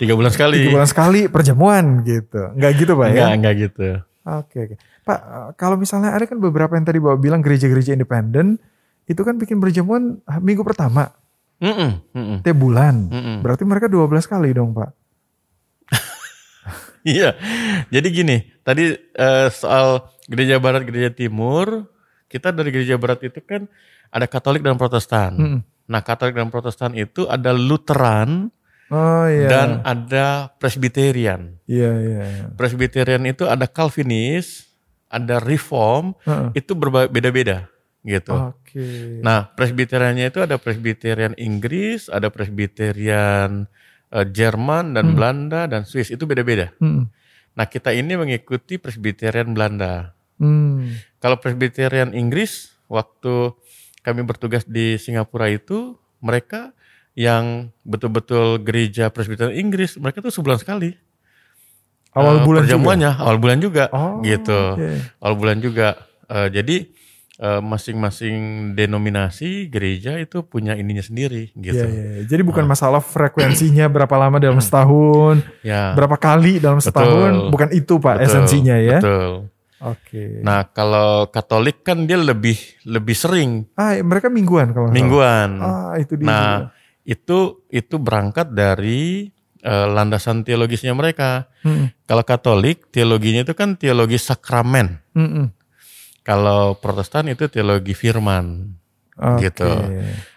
Tiga bulan sekali. Tiga bulan sekali perjamuan gitu. Nggak gitu Pak ya? Nggak nggak gitu. Oke oke. Pak kalau misalnya ada kan beberapa yang tadi Bapak bilang gereja-gereja independen itu kan bikin perjamuan minggu pertama. Mm-mm, mm-mm. Tiap bulan. Mm-mm. Berarti mereka dua belas kali dong Pak. Iya, jadi gini, tadi uh, soal gereja barat, gereja timur, kita dari gereja barat itu kan ada Katolik dan Protestan. Hmm. Nah Katolik dan Protestan itu ada Lutheran oh, iya. dan ada Presbiterian. Iya, iya, iya. Presbiterian itu ada Calvinis, ada Reform, uh-uh. itu berbeda-beda gitu. Okay. Nah Presbiteriannya itu ada Presbiterian Inggris, ada Presbiterian Jerman dan hmm. Belanda dan Swiss itu beda-beda. Hmm. Nah kita ini mengikuti Presbiterian Belanda. Hmm. Kalau Presbiterian Inggris waktu kami bertugas di Singapura itu mereka yang betul-betul gereja Presbiterian Inggris mereka tuh sebulan sekali. Awal uh, bulan perjamuannya juga? awal bulan juga oh, gitu. Okay. Awal bulan juga. Uh, jadi uh, masing-masing denominasi gereja itu punya ininya sendiri gitu. Ya, ya. Jadi bukan nah. masalah frekuensinya berapa lama dalam setahun, ya. Berapa kali dalam setahun, betul. Bukan itu Pak betul. Esensinya ya. Betul. Oke. Okay. Nah kalau Katolik kan dia lebih lebih sering. Ah mereka mingguan kalau. Mingguan. Ah itu dia. Nah itu itu berangkat dari uh, landasan teologisnya mereka. Hmm. Kalau Katolik teologinya itu kan teologi sakramen. Hmm. Kalau Protestan itu teologi firman okay. gitu.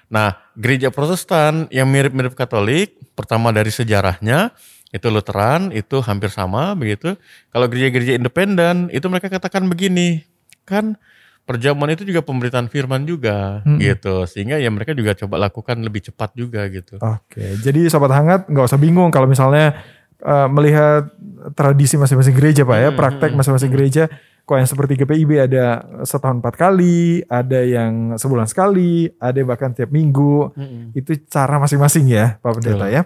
Nah gereja Protestan yang mirip-mirip Katolik pertama dari sejarahnya itu Lutheran itu hampir sama begitu. Kalau gereja-gereja independen itu mereka katakan begini kan perjamuan itu juga pemberitaan firman juga, hmm. gitu. Sehingga ya mereka juga coba lakukan lebih cepat juga gitu. Oke, jadi Sobat Hangat gak usah bingung kalau misalnya uh, melihat tradisi masing-masing gereja Pak ya, hmm, praktek masing-masing hmm. gereja. Kalau yang seperti G P I B ada setahun empat kali, ada yang sebulan sekali, ada bahkan tiap minggu. Hmm. Itu cara masing-masing ya Pak Pendeta hmm. ya.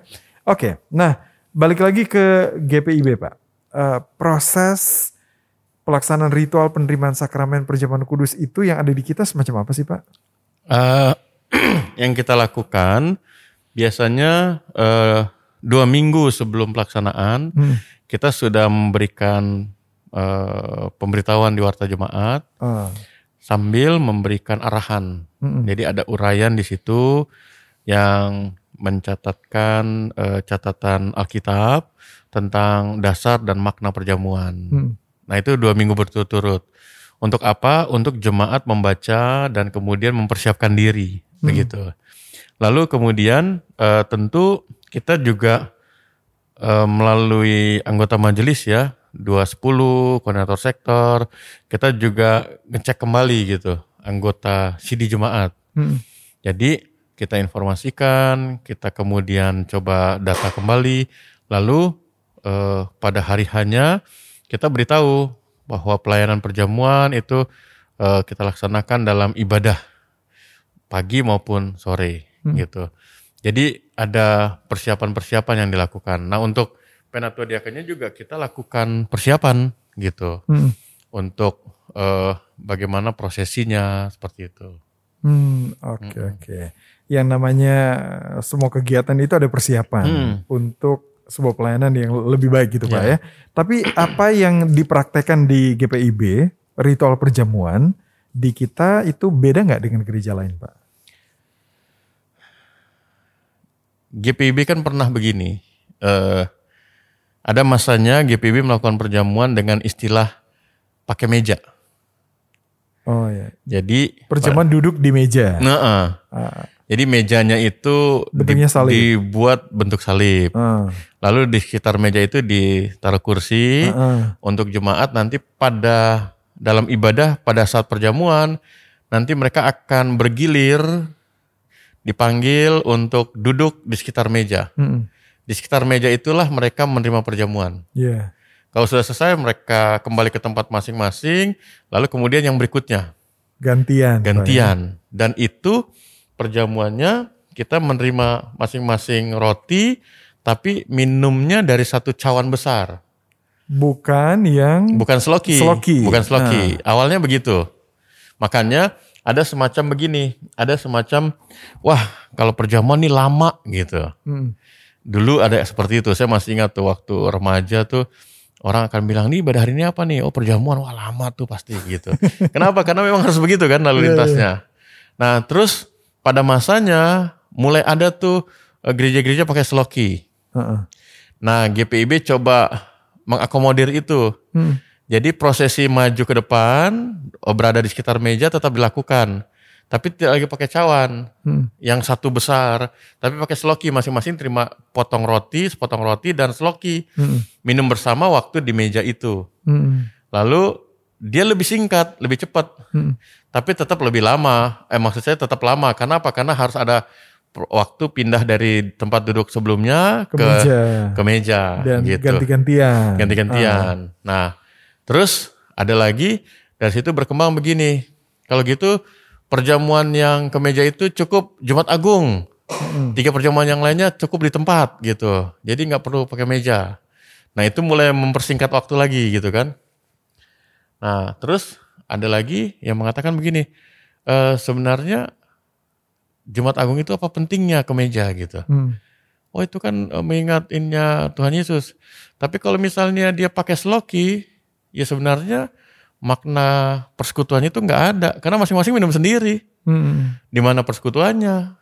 Oke, nah balik lagi ke G P I B Pak. Uh, proses pelaksanaan ritual penerimaan sakramen perjamuan kudus itu yang ada di kita semacam apa sih Pak? Uh, yang kita lakukan biasanya uh, dua minggu sebelum pelaksanaan hmm. kita sudah memberikan uh, pemberitahuan di warta jemaat uh. sambil memberikan arahan. Hmm. Jadi ada uraian di situ yang mencatatkan uh, catatan Alkitab tentang dasar dan makna perjamuan. Hmm. Nah itu dua minggu berturut-turut. Untuk apa? Untuk jemaat membaca dan kemudian mempersiapkan diri, hmm. begitu. Lalu kemudian e, tentu kita juga e, melalui anggota majelis ya, dua sepuluh, koordinator sektor, kita juga ngecek kembali gitu, anggota Sidi Jemaat. Hmm. Jadi kita informasikan, kita kemudian coba data kembali, lalu e, pada hari hanya kita beritahu bahwa pelayanan perjamuan itu uh, kita laksanakan dalam ibadah pagi maupun sore hmm. gitu. Jadi ada persiapan-persiapan yang dilakukan. Nah untuk penatua diakonnya juga kita lakukan persiapan gitu hmm. untuk uh, bagaimana prosesinya seperti itu. Hmm, oke okay, hmm. oke. Okay. Yang namanya semua kegiatan itu ada persiapan hmm. untuk sebuah pelayanan yang lebih baik gitu yeah. Pak ya. Tapi apa yang dipraktekkan di G P I B, ritual perjamuan di kita itu beda gak dengan gereja lain Pak? G P I B kan pernah begini, uh, ada masanya G P I B melakukan perjamuan dengan istilah pakai meja. Oh ya. Jadi perjamuan pada, duduk di meja. Nah, uh. Jadi mejanya itu dibuat bentuk salib. Uh. Lalu di sekitar meja itu ditaruh kursi uh, uh. untuk jemaat nanti pada dalam ibadah pada saat perjamuan nanti mereka akan bergilir dipanggil untuk duduk di sekitar meja. Uh-uh. Di sekitar meja itulah mereka menerima perjamuan. Yeah. Kalau sudah selesai mereka kembali ke tempat masing-masing lalu kemudian yang berikutnya gantian. Gantian Pak. Dan itu perjamuannya kita menerima masing-masing roti tapi minumnya dari satu cawan besar. Bukan yang bukan seloki, seloki. bukan seloki. Nah. Awalnya begitu. Makanya ada semacam begini, ada semacam wah, kalau perjamuan ini lama gitu. Hmm. Dulu ada seperti itu. Saya masih ingat tuh waktu remaja tuh orang akan bilang, nih pada hari ini apa nih? Oh, perjamuan. Wah, lama tuh pasti gitu. Kenapa? Karena memang harus begitu kan lalu lintasnya. Nah, terus pada masanya mulai ada tuh gereja-gereja pakai seloki. Uh-uh. Nah G P I B coba mengakomodir itu. Hmm. Jadi prosesi maju ke depan, berada di sekitar meja tetap dilakukan. Tapi tidak lagi pakai cawan, hmm. yang satu besar. Tapi pakai seloki, masing-masing terima potong roti, sepotong roti dan seloki. Hmm. Minum bersama waktu di meja itu. Hmm. Lalu dia lebih singkat, lebih cepat. Hmm. Tapi tetap lebih lama, eh maksud saya tetap lama. Karena apa? Karena harus ada waktu pindah dari tempat duduk sebelumnya ke, ke meja, ke meja dan gitu. ganti-gantian. Ganti-gantian. Ah. Nah, terus ada lagi dari situ berkembang begini. Kalau gitu perjamuan yang ke meja itu cukup Jumat Agung. Hmm. Tiga perjamuan yang lainnya cukup di tempat gitu. Jadi nggak perlu pakai meja. Nah itu mulai mempersingkat waktu lagi gitu kan. Nah terus ada lagi yang mengatakan begini, e, sebenarnya Jumat Agung itu apa pentingnya ke meja gitu. Hmm. Oh itu kan mengingatnya Tuhan Yesus. Tapi kalau misalnya dia pakai seloki, ya sebenarnya makna persekutuannya itu gak ada. Karena masing-masing minum sendiri. Hmm. Di mana persekutuannya.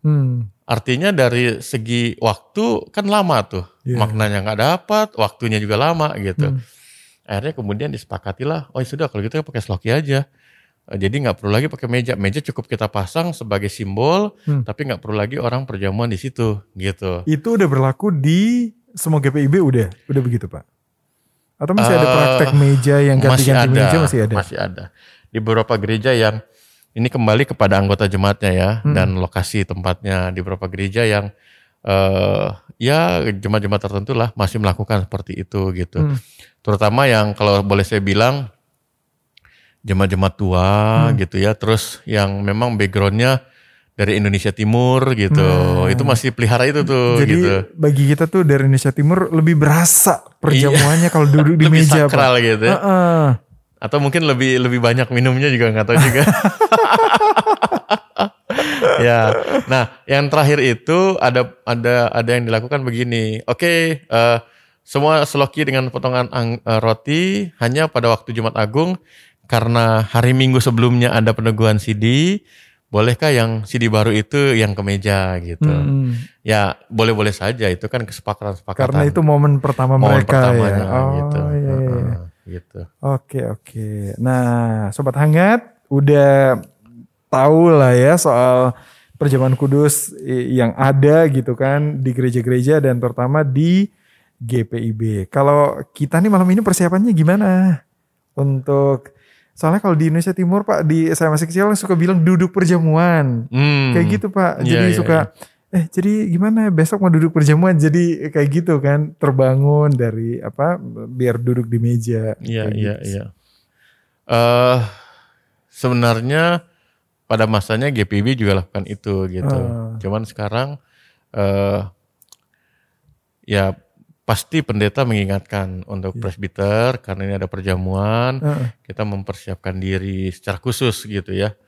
Hmm. Artinya dari segi waktu kan lama tuh. Yeah. Maknanya gak dapat, waktunya juga lama gitu. Hmm. Akhirnya kemudian disepakatilah, oh ya sudah kalau gitu ya pakai seloki aja. Jadi gak perlu lagi pakai meja. Meja cukup kita pasang sebagai simbol, hmm. tapi gak perlu lagi orang perjamuan di situ gitu. Itu udah berlaku di semua G P I B udah? Udah begitu Pak? Atau masih uh, ada praktek meja yang ganti-ganti meja masih ada? Masih ada. di beberapa gereja yang ini kembali kepada anggota jemaatnya ya, hmm. dan lokasi tempatnya di beberapa gereja yang uh, ya jemaat-jemaat tertentu lah masih melakukan seperti itu gitu. Hmm. Terutama yang kalau boleh saya bilang jemaat-jemaat tua hmm. gitu ya, terus yang memang backgroundnya dari Indonesia Timur gitu, hmm. itu masih pelihara itu tuh. Jadi gitu. Bagi kita tuh dari Indonesia Timur lebih berasa perjamuannya kalau duduk di lebih meja. Lebih sakral apa? Gitu. Ya. Uh-uh. Atau mungkin lebih lebih banyak minumnya juga nggak tahu juga. Ya, nah yang terakhir itu ada ada ada yang dilakukan begini. Oke, okay, uh, semua seloki dengan potongan ang- uh, roti hanya pada waktu Jumat Agung karena hari Minggu sebelumnya ada peneguhan Sidi. Bolehkah yang C D baru itu yang ke meja gitu? Hmm. Ya boleh-boleh saja, itu kan kesepakatan-kesepakatan. Karena itu momen pertama momen mereka pertamanya, ya. Oh, gitu. Iya, iya. Uh, gitu. Oke oke. Nah, Sobat Hangat udah tahu lah ya soal perjamuan kudus yang ada gitu kan di gereja-gereja dan terutama di G P I B. Kalau kita nih malam ini persiapannya gimana untuk? Soalnya kalau di Indonesia Timur Pak, di saya masih kecil suka bilang duduk perjamuan, hmm. kayak gitu Pak. Jadi yeah, yeah, suka, yeah. eh jadi gimana besok mau duduk perjamuan? Jadi kayak gitu kan, terbangun dari apa? Biar duduk di meja. Iya iya iya. Sebenarnya pada masanya G P B juga lakukan itu gitu. Uh. Cuman sekarang uh, ya. Pasti pendeta mengingatkan untuk yeah. presbiter karena ini ada perjamuan, uh-uh. kita mempersiapkan diri secara khusus gitu ya.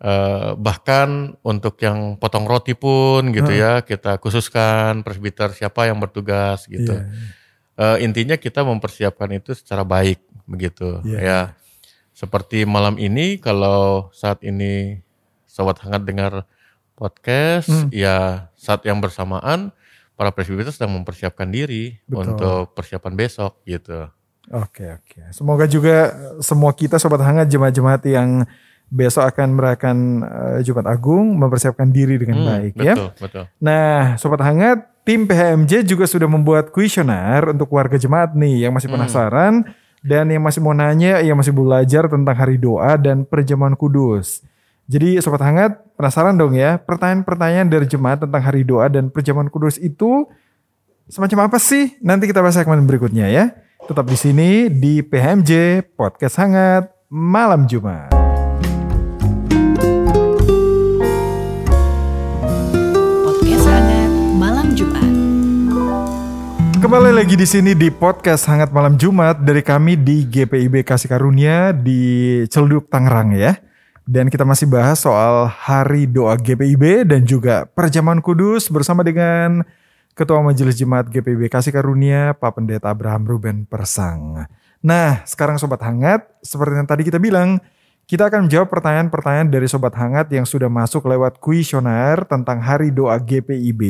Uh, bahkan untuk yang potong roti pun gitu uh-uh. ya, kita khususkan presbiter siapa yang bertugas gitu. Yeah. Uh, intinya kita mempersiapkan itu secara baik begitu yeah. ya. Seperti malam ini kalau saat ini Sobat Hangat dengar podcast, hmm. ya saat yang bersamaan para presbiter sedang mempersiapkan diri Betul. Untuk persiapan besok gitu. Oke oke. Semoga juga semua kita Sobat Hangat jemaat-jemaat yang besok akan merayakan uh, Jumat Agung mempersiapkan diri dengan hmm, baik betul, ya. Betul betul. Nah Sobat Hangat, tim P H M J juga sudah membuat kuesioner untuk warga jemaat nih yang masih penasaran hmm. dan yang masih mau nanya, yang masih belajar tentang hari doa dan perjamuan kudus. Jadi Sobat Hangat penasaran dong ya, pertanyaan-pertanyaan dari jemaat tentang hari doa dan perjamuan kudus itu semacam apa sih? Nanti kita bahas segmen berikutnya ya. Tetap di sini di P H M J Podcast Hangat Malam Jumat. Podcast Hangat Malam Jumat. Kembali lagi di sini di Podcast Hangat Malam Jumat dari kami di G P I B Kasih Karunia di Ciledug Tangerang ya. Dan kita masih bahas soal hari doa G P I B dan juga perjamuan kudus bersama dengan Ketua Majelis Jemaat G P I B Kasih Karunia, Pak Pendeta Abraham Ruben Persang. Nah, sekarang Sobat Hangat, seperti yang tadi kita bilang, kita akan menjawab pertanyaan-pertanyaan dari Sobat Hangat yang sudah masuk lewat kuesioner tentang hari doa G P I B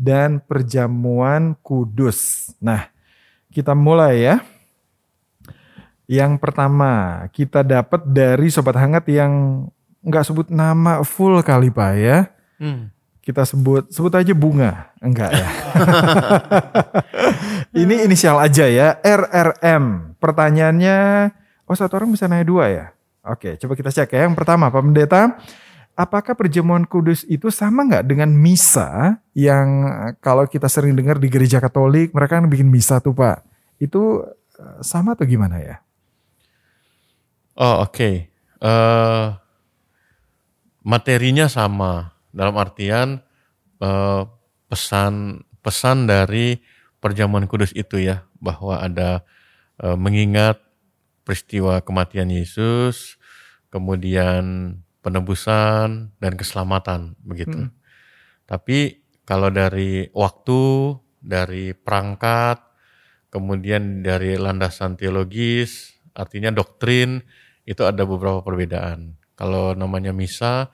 dan perjamuan kudus. Nah, kita mulai ya. Yang pertama kita dapat dari Sobat Hangat yang nggak sebut nama full kali Pak ya, hmm. kita sebut sebut aja Bunga, enggak ya. Ini inisial aja ya, R R M. Pertanyaannya, oh satu orang bisa nanya dua ya? Oke, coba kita cek ya. Yang pertama Pak Pendeta, apakah perjamuan kudus itu sama nggak dengan misa yang kalau kita sering dengar di gereja Katolik mereka kan bikin misa tuh Pak? Itu sama atau gimana ya? Oh oke, okay. uh, materinya sama dalam artian uh, pesan pesan dari perjamuan kudus itu ya, bahwa ada uh, mengingat peristiwa kematian Yesus, kemudian penebusan dan keselamatan begitu. Hmm. Tapi kalau dari waktu, dari perangkat, kemudian dari landasan teologis, artinya doktrin, itu ada beberapa perbedaan. Kalau namanya misa,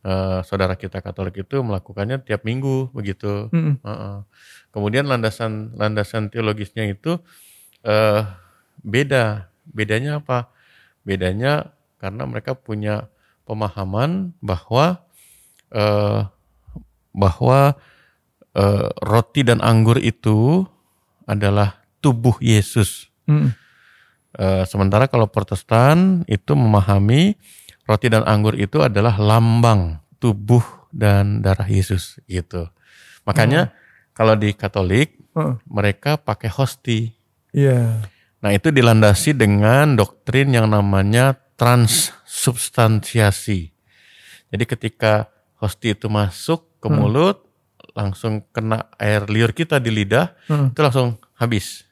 eh, saudara kita Katolik itu melakukannya tiap minggu begitu. Mm-hmm. Uh-uh. Kemudian landasan landasan teologisnya itu eh, beda. Bedanya apa? Bedanya karena mereka punya pemahaman bahwa eh, bahwa eh, roti dan anggur itu adalah tubuh Yesus. Mm-hmm. E, sementara kalau Protestan itu memahami roti dan anggur itu adalah lambang tubuh dan darah Yesus gitu. Makanya hmm. kalau di Katolik hmm. mereka pakai hosti. Yeah. Nah itu dilandasi dengan doktrin yang namanya transsubstansiasi. Jadi ketika hosti itu masuk ke mulut, hmm. langsung kena air liur kita di lidah, hmm. itu langsung habis.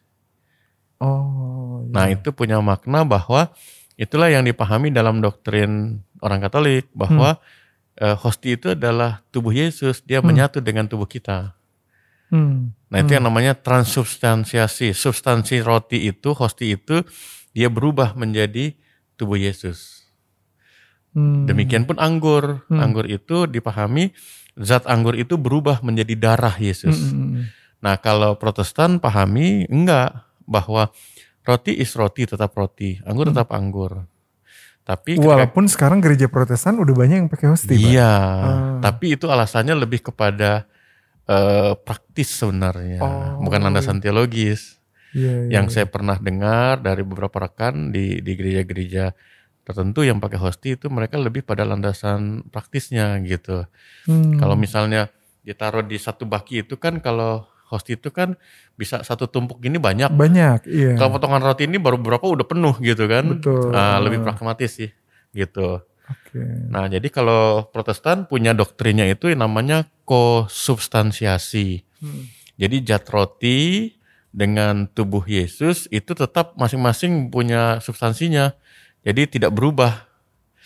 Oh. Iya. Nah itu punya makna bahwa itulah yang dipahami dalam doktrin orang Katolik bahwa hmm. hosti itu adalah tubuh Yesus, dia hmm. menyatu dengan tubuh kita. Hmm. Nah itu hmm. yang namanya transsubstansiasi. Substansi roti itu, hosti itu, dia berubah menjadi tubuh Yesus. Hmm. Demikian pun anggur, hmm. anggur itu dipahami. Zat anggur itu berubah menjadi darah Yesus. Mm-hmm. Nah kalau Protestan pahami enggak, bahwa roti is roti, tetap roti, anggur tetap anggur. Tapi walaupun ketika, sekarang gereja Protestan udah banyak yang pakai hosti. Iya, ah. tapi itu alasannya lebih kepada uh, praktis sebenarnya, oh, bukan landasan iya. teologis. Iya, iya, yang iya. saya pernah dengar dari beberapa rekan di, di gereja-gereja tertentu yang pakai hosti itu mereka lebih pada landasan praktisnya gitu. Hmm. Kalau misalnya ditaruh di satu baki itu kan, kalau hosti itu kan bisa satu tumpuk gini banyak. Banyak, iya. Kalau potongan roti ini baru berapa udah penuh gitu kan. Betul. Nah, lebih pragmatis sih gitu. Okay. Nah jadi kalau Protestan punya doktrinnya itu namanya kosubstansiasi. Hmm. Jadi zat roti dengan tubuh Yesus itu tetap masing-masing punya substansinya. Jadi tidak berubah.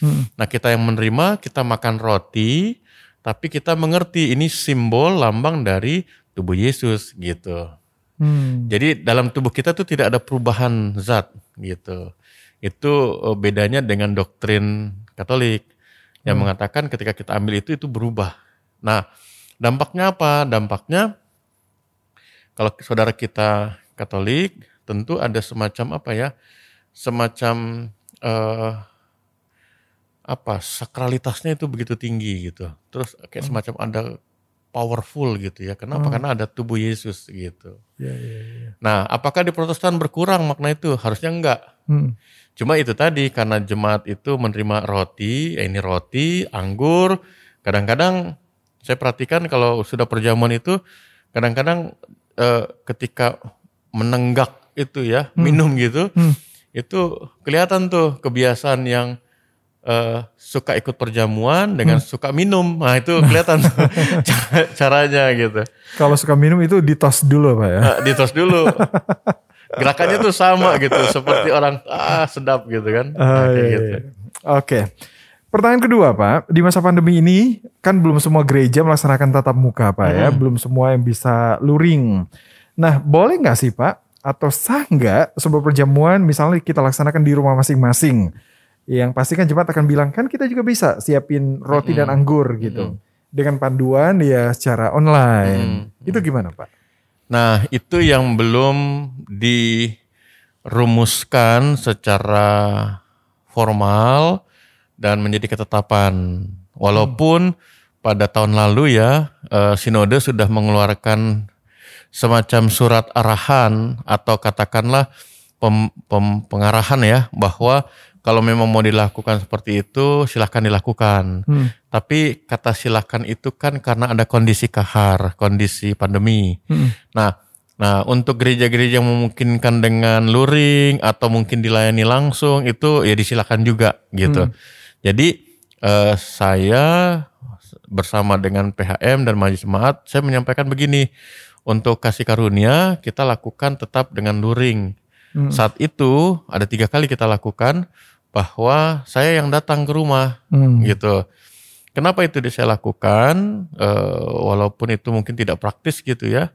Hmm. Nah kita yang menerima, kita makan roti, tapi kita mengerti ini simbol lambang dari tubuh Yesus gitu. Hmm. Jadi dalam tubuh kita tuh tidak ada perubahan zat gitu. Itu bedanya dengan doktrin Katolik yang hmm. mengatakan ketika kita ambil itu, itu berubah. Nah dampaknya apa? Dampaknya kalau saudara kita Katolik tentu ada semacam apa ya, semacam... Uh, apa sakralitasnya itu begitu tinggi gitu, terus kayak hmm. semacam ada powerful gitu ya, kenapa? Hmm. Karena ada tubuh Yesus gitu. Yeah, yeah, yeah. Nah apakah di Protestan berkurang makna itu? Harusnya enggak. Hmm. Cuma itu tadi, karena jemaat itu menerima roti, ya ini roti, anggur, kadang-kadang saya perhatikan kalau sudah perjamuan itu kadang-kadang uh, ketika menenggak itu ya, hmm. minum gitu, hmm. itu kelihatan tuh kebiasaan yang uh, suka ikut perjamuan dengan hmm. suka minum. Nah itu kelihatan caranya gitu. Kalau suka minum itu ditos dulu Pak ya? Nah, ditos dulu. Gerakannya tuh sama gitu. Seperti orang ah sedap gitu kan. Nah, kayak gitu. Oke. Pertanyaan kedua Pak. Di masa pandemi ini kan belum semua gereja melaksanakan tatap muka Pak ya. Hmm. Belum semua yang bisa luring. Nah boleh gak sih Pak? Atau sah nggak sebuah perjamuan misalnya kita laksanakan di rumah masing-masing? Yang pasti kan jemaat akan bilang kan kita juga bisa siapin roti mm. dan anggur gitu. Mm. Dengan panduan ya secara online. Mm. Itu gimana Pak? Nah itu yang belum dirumuskan secara formal dan menjadi ketetapan. Walaupun mm. pada tahun lalu ya Sinode sudah mengeluarkan semacam surat arahan atau katakanlah pem, pem, pengarahan ya, bahwa kalau memang mau dilakukan seperti itu silahkan dilakukan. Hmm. Tapi kata silahkan itu kan karena ada kondisi kahar, kondisi pandemi. Hmm. Nah, nah untuk gereja-gereja yang memungkinkan dengan luring atau mungkin dilayani langsung itu ya disilahkan juga gitu. Hmm. Jadi eh, saya bersama dengan P H M dan Majelis Jemaat saya menyampaikan begini. Untuk kasih karunia kita lakukan tetap dengan luring. Hmm. Saat itu ada tiga kali kita lakukan bahwa saya yang datang ke rumah hmm. gitu. Kenapa itu saya lakukan? E, walaupun itu mungkin tidak praktis gitu ya,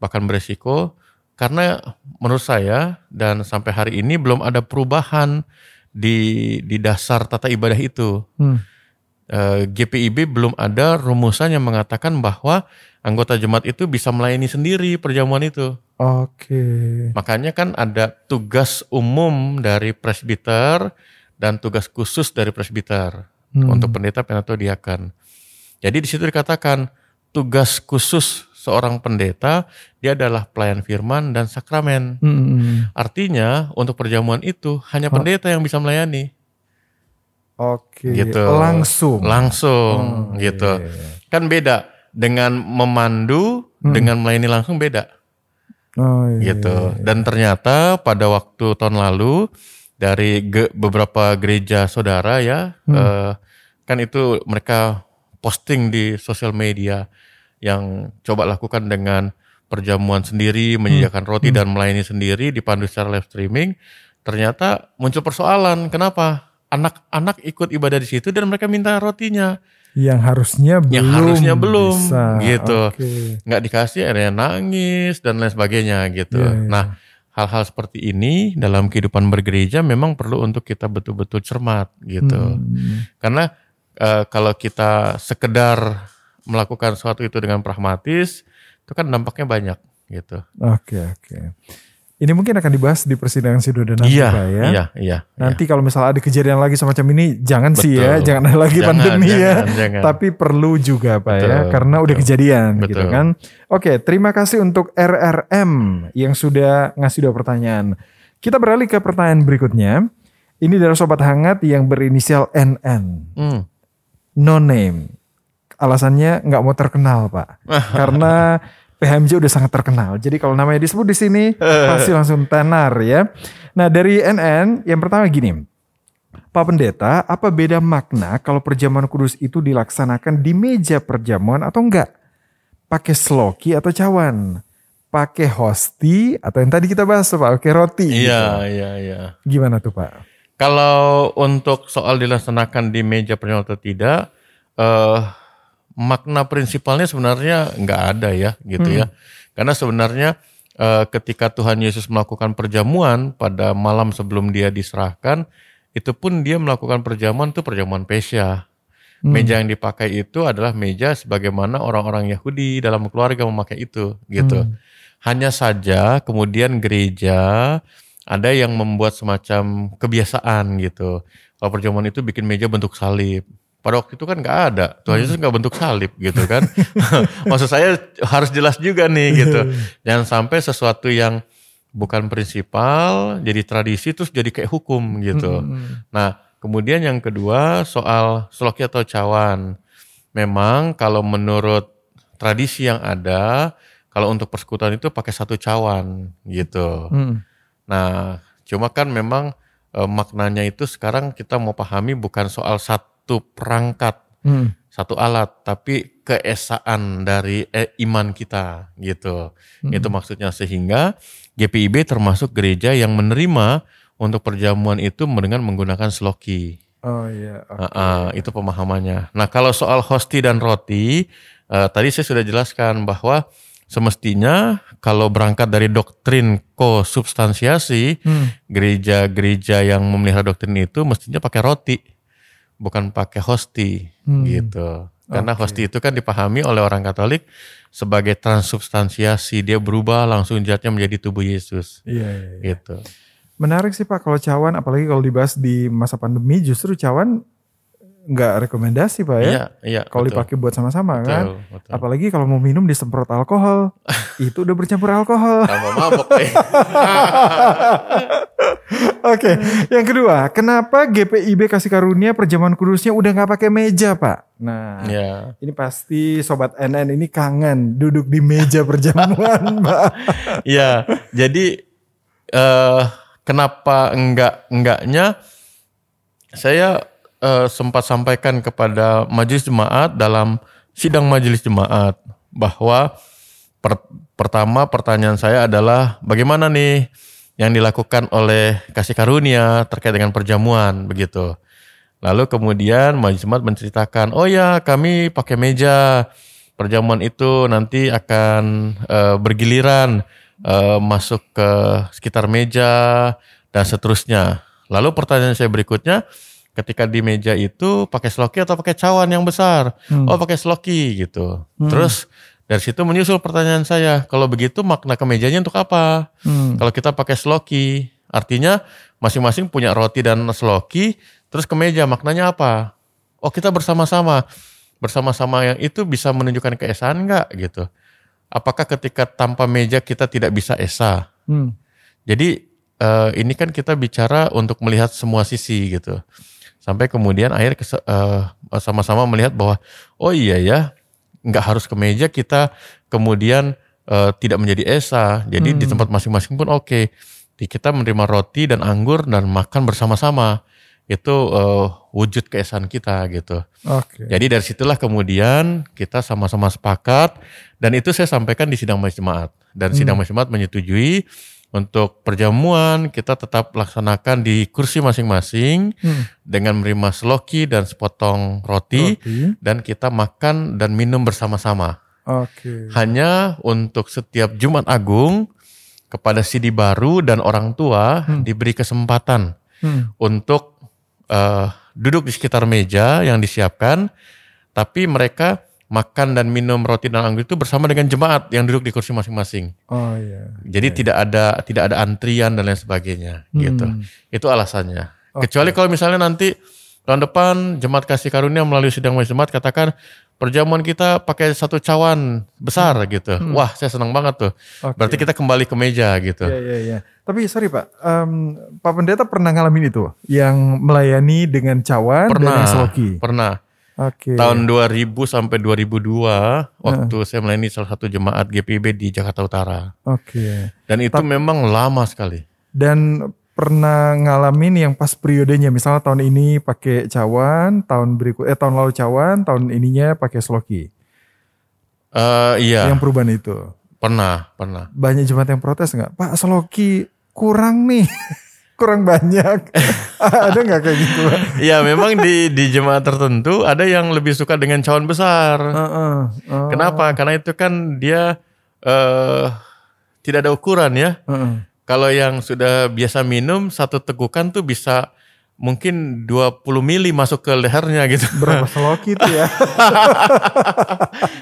bahkan beresiko. Karena menurut saya dan sampai hari ini belum ada perubahan di di dasar tata ibadah itu. Hmm. E, G P I B belum ada rumusan yang mengatakan bahwa anggota jemaat itu bisa melayani sendiri perjamuan itu. Oke. Makanya kan ada tugas umum dari presbiter dan tugas khusus dari presbiter hmm. untuk pendeta, penatua, diakan. Jadi di situ dikatakan tugas khusus seorang pendeta, dia adalah pelayan firman dan sakramen. Hmm. Artinya untuk perjamuan itu hanya pendeta yang bisa melayani. Oke, gitu. langsung, langsung, oh, gitu. Okay. Kan beda dengan memandu, hmm. dengan melayani langsung beda. Oh, iya, gitu. Iya, iya. Dan ternyata pada waktu tahun lalu dari ge- beberapa gereja saudara ya, hmm. eh, kan itu mereka posting di sosial media yang coba lakukan dengan perjamuan sendiri, menyediakan hmm. roti hmm. dan melayani sendiri dipandu secara live streaming. Ternyata muncul persoalan, kenapa? Anak-anak ikut ibadah di situ dan mereka minta rotinya. Yang harusnya belum, yang harusnya belum bisa. Gitu. Okay. Nggak dikasih, akhirnya nangis dan lain sebagainya gitu. Yeah, yeah. Nah, hal-hal seperti ini dalam kehidupan bergereja memang perlu untuk kita betul-betul cermat gitu. Hmm. Karena e, kalau kita sekedar melakukan sesuatu itu dengan pragmatis, itu kan dampaknya banyak gitu. Oke, okay, oke. Okay. Ini mungkin akan dibahas di persidangan Sinode nanti iya, Pak ya. Iya, iya. Nanti iya. Kalau misalnya ada kejadian lagi semacam ini, jangan Betul. sih ya, jangan ada lagi jangan, pandemi jangan, ya. Jangan. Tapi perlu juga Pak Betul. ya, karena Betul. udah kejadian Betul. gitu kan. Oke, terima kasih untuk R R M yang sudah ngasih dua pertanyaan. Kita beralih ke pertanyaan berikutnya. Ini dari Sobat Hangat yang berinisial N N. Hmm. No name. Alasannya gak mau terkenal Pak. Karena... P H M J udah sangat terkenal. Jadi kalau namanya disebut di sini pasti langsung tenar ya. Nah, dari N N yang pertama gini. Pak Pendeta, apa beda makna kalau perjamuan kudus itu dilaksanakan di meja perjamuan atau enggak? Pakai sloki atau cawan? Pakai hosti atau yang tadi kita bahas Pak, pakai roti? Iya, gitu. iya, iya. Gimana tuh, Pak? Kalau untuk soal dilaksanakan di meja perjamuan atau tidak, eh uh, makna prinsipalnya sebenarnya nggak ada ya gitu hmm. ya. Karena sebenarnya e, ketika Tuhan Yesus melakukan perjamuan pada malam sebelum dia diserahkan, itu pun dia melakukan perjamuan itu perjamuan Pesha. Hmm. Meja yang dipakai itu adalah meja sebagaimana orang-orang Yahudi dalam keluarga memakai itu gitu. Hmm. Hanya saja kemudian gereja ada yang membuat semacam kebiasaan gitu. Kalau perjamuan itu bikin meja bentuk salib. Pada waktu itu kan gak ada, Tuhan Yesus gak bentuk salib gitu kan. Maksud saya harus jelas juga nih gitu. Jangan sampai sesuatu yang bukan prinsipal, jadi tradisi terus jadi kayak hukum gitu. Mm-hmm. Nah kemudian yang kedua soal sloki atau cawan. Memang kalau menurut tradisi yang ada, kalau untuk persekutuan itu pakai satu cawan gitu. Mm. Nah cuma kan memang e, maknanya itu sekarang kita mau pahami bukan soal satu. Satu perangkat, hmm. satu alat, tapi keesaan dari iman kita gitu. Hmm. Itu maksudnya sehingga G P I B termasuk gereja yang menerima untuk perjamuan itu dengan menggunakan sloki. Oh iya. Yeah. Okay. Uh, uh, itu pemahamannya. Nah kalau soal hosti dan roti, uh, tadi saya sudah jelaskan bahwa semestinya kalau berangkat dari doktrin kosubstansiasi, hmm. gereja-gereja yang memelihara doktrin itu mestinya pakai roti. Bukan pakai hosti hmm. gitu. Karena okay. hosti itu kan dipahami oleh orang Katolik sebagai transubstansiasi. Dia berubah langsung zatnya menjadi tubuh Yesus. Iya, iya, iya. Gitu. Menarik sih Pak kalau cawan. Apalagi kalau dibahas di masa pandemi justru cawan gak rekomendasi Pak ya. Iya, iya, kalau dipakai buat sama-sama betul, kan. Betul. Apalagi kalau mau minum disemprot alkohol. Itu udah bercampur alkohol. Tambah mabok deh. Oke, okay. Yang kedua, kenapa G P I B Kasih Karunia perjamuan kudusnya udah gak pakai meja Pak? Nah, yeah. ini pasti Sobat N N ini kangen duduk di meja perjamuan Pak. Iya, jadi uh, kenapa enggak-enggaknya saya uh, sempat sampaikan kepada Majelis Jemaat dalam sidang Majelis Jemaat bahwa per, pertama pertanyaan saya adalah bagaimana nih yang dilakukan oleh Kasih Karunia terkait dengan perjamuan begitu. Lalu kemudian Majelis Jemaat menceritakan, oh ya kami pakai meja perjamuan itu nanti akan e, bergiliran e, masuk ke sekitar meja dan seterusnya. Lalu pertanyaan saya berikutnya, ketika di meja itu pakai sloki atau pakai cawan yang besar? Hmm. Oh pakai sloki gitu. Hmm. Terus dari situ menyusul pertanyaan saya, kalau begitu makna kemejanya untuk apa? Hmm. Kalau kita pakai sloki, artinya masing-masing punya roti dan sloki, terus kemeja maknanya apa? Oh kita bersama-sama, bersama-sama yang itu bisa menunjukkan keesaan nggak gitu? apakah ketika tanpa meja kita tidak bisa esa? Hmm. Jadi uh, ini kan kita bicara untuk melihat semua sisi gitu. Sampai kemudian akhir uh, sama-sama melihat bahwa oh iya ya, nggak harus ke meja kita kemudian uh, tidak menjadi esa. Jadi hmm. di tempat masing-masing pun oke. Okay. Kita menerima roti dan anggur dan makan bersama-sama. Itu uh, wujud keesaan kita gitu. Okay. Jadi dari situlah kemudian kita sama-sama sepakat. Dan itu saya sampaikan di sidang majelis jemaat. Dan hmm. sidang majelis jemaat menyetujui untuk perjamuan kita tetap laksanakan di kursi masing-masing. Hmm. Dengan menerima seloki dan sepotong roti. roti. Dan kita makan dan minum bersama-sama. Okay. Hanya untuk setiap Jumat Agung, kepada Sidi baru dan orang tua hmm. diberi kesempatan hmm. untuk uh, duduk di sekitar meja yang disiapkan, tapi mereka makan dan minum roti dan anggur itu bersama dengan jemaat yang duduk di kursi masing-masing. Oh iya. Yeah. Jadi yeah. tidak ada tidak ada antrian dan lain sebagainya hmm. gitu. Itu alasannya. Okay. Kecuali kalau misalnya nanti tahun depan Jemaat Kasih Karunia melalui sidang majelis jemaat katakan perjamuan kita pakai satu cawan besar hmm. gitu. Hmm. Wah, saya senang banget tuh. Okay. Berarti kita kembali ke meja gitu. Iya, iya, iya. Tapi sorry Pak, um, Pak Pendeta pernah ngalamin itu? Yang melayani dengan cawan pernah, dan seloki? Pernah. Okay. Tahun dua ribu sampai dua ribu dua waktu uh. saya melayani salah satu jemaat G P I B di Jakarta Utara. Oke. Okay. Dan itu Ta- memang lama sekali. Dan pernah ngalamin yang pas periodenya, misalnya tahun ini pakai cawan, tahun berikut eh tahun lalu cawan, tahun ininya pakai sloki. Uh, iya. Yang perubahan itu. Pernah, pernah. Banyak jemaat yang protes nggak, Pak sloki kurang nih, kurang banyak. Ada nggak kayak gitu? Iya, memang di di jemaat tertentu ada yang lebih suka dengan cawan besar. Uh, uh, uh. Kenapa? Karena itu kan dia uh, tidak ada ukuran ya. Uh, uh. Kalau yang sudah biasa minum, satu tegukan tuh bisa mungkin dua puluh mili masuk ke lehernya gitu. Berapa seloki tuh ya.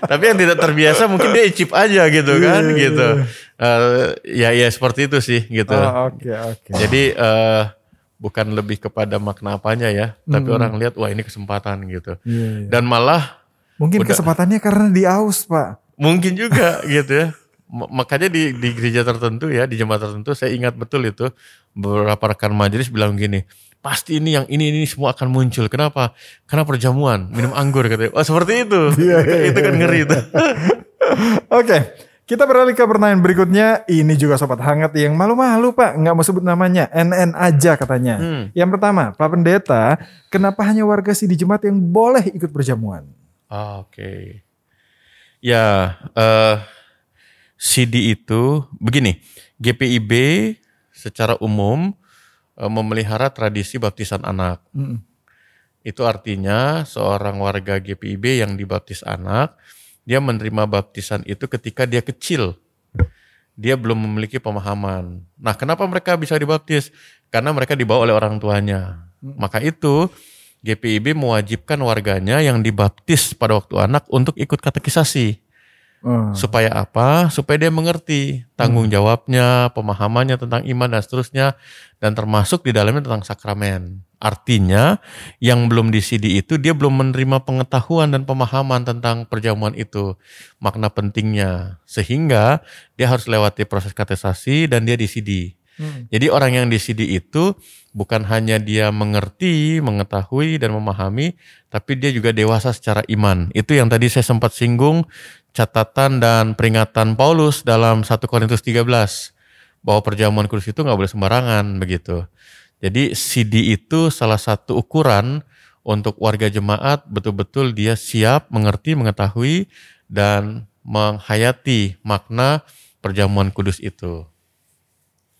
Tapi yang tidak terbiasa mungkin dia icip aja gitu kan yeah, gitu. Uh, ya ya seperti itu sih gitu. Oh, okay, okay. Jadi uh, bukan lebih kepada makna apanya ya. Tapi mm. orang lihat wah ini kesempatan gitu. Yeah, yeah. Dan malah. Mungkin udah, kesempatannya karena di aus Pak. Mungkin juga gitu ya. Makanya di, di gereja tertentu ya, di jemaat tertentu saya ingat betul itu, beberapa rekan majelis bilang gini, pasti ini yang ini ini semua akan muncul. Kenapa? Karena perjamuan, minum anggur katanya. Oh seperti itu. Yeah, yeah, itu kan ngeri itu. Oke, okay. Kita beralih ke pertanyaan berikutnya. Ini juga sobat hangat yang malu-malu Pak, nggak mau sebut namanya, N N aja katanya. Hmm. Yang pertama, Pak Pendeta, kenapa hanya warga Sidi Jemaat yang boleh ikut perjamuan? Oh, Oke, okay. ya. Uh, Sidi itu begini, G P I B secara umum e, memelihara tradisi baptisan anak. Mm. Itu artinya seorang warga G P I B yang dibaptis anak, dia menerima baptisan itu ketika dia kecil. Dia belum memiliki pemahaman. Nah, kenapa mereka bisa dibaptis? Karena mereka dibawa oleh orang tuanya. Mm. Maka itu G P I B mewajibkan warganya yang dibaptis pada waktu anak untuk ikut katekisasi. Hmm. Supaya apa? Supaya dia mengerti tanggung jawabnya, pemahamannya tentang iman dan seterusnya, dan termasuk di dalamnya tentang sakramen. Artinya yang belum di C D itu dia belum menerima pengetahuan dan pemahaman tentang perjamuan itu, makna pentingnya, sehingga dia harus lewati proses katekisasi dan dia di C D. Hmm. Jadi orang yang di C D itu bukan hanya dia mengerti, mengetahui dan memahami, tapi dia juga dewasa secara iman. Itu yang tadi saya sempat singgung, catatan dan peringatan Paulus dalam satu Korintus tiga belas bahwa perjamuan kudus itu gak boleh sembarangan begitu. Jadi C D itu salah satu ukuran untuk warga jemaat betul-betul dia siap mengerti, mengetahui dan menghayati makna perjamuan kudus itu.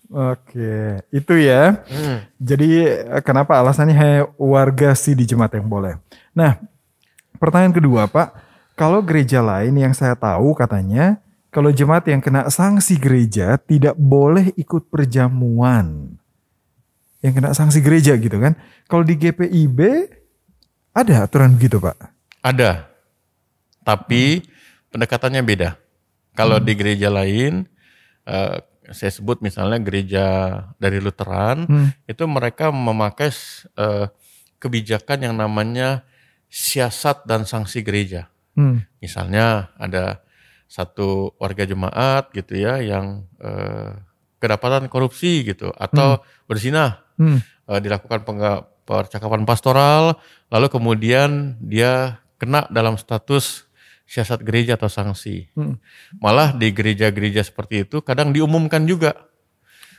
Oke, itu ya. Hmm. Jadi kenapa alasannya hanya warga C D jemaat yang boleh? Nah, pertanyaan kedua Pak, kalau gereja lain yang saya tahu katanya, kalau jemaat yang kena sanksi gereja tidak boleh ikut perjamuan. Yang kena sanksi gereja gitu kan. Kalau di G P I B ada aturan begitu Pak? Ada. Tapi hmm. pendekatannya beda. Kalau hmm. di gereja lain, uh, saya sebut misalnya gereja dari Lutheran, hmm. itu mereka memakai uh, kebijakan yang namanya siasat dan sanksi gereja. Hmm. Misalnya ada satu warga jemaat gitu ya yang eh, kedapatan korupsi gitu atau hmm. berzinah, hmm. eh, dilakukan peng- percakapan pastoral, lalu kemudian dia kena dalam status siasat gereja atau sanksi. Hmm. Malah di gereja-gereja seperti itu kadang diumumkan juga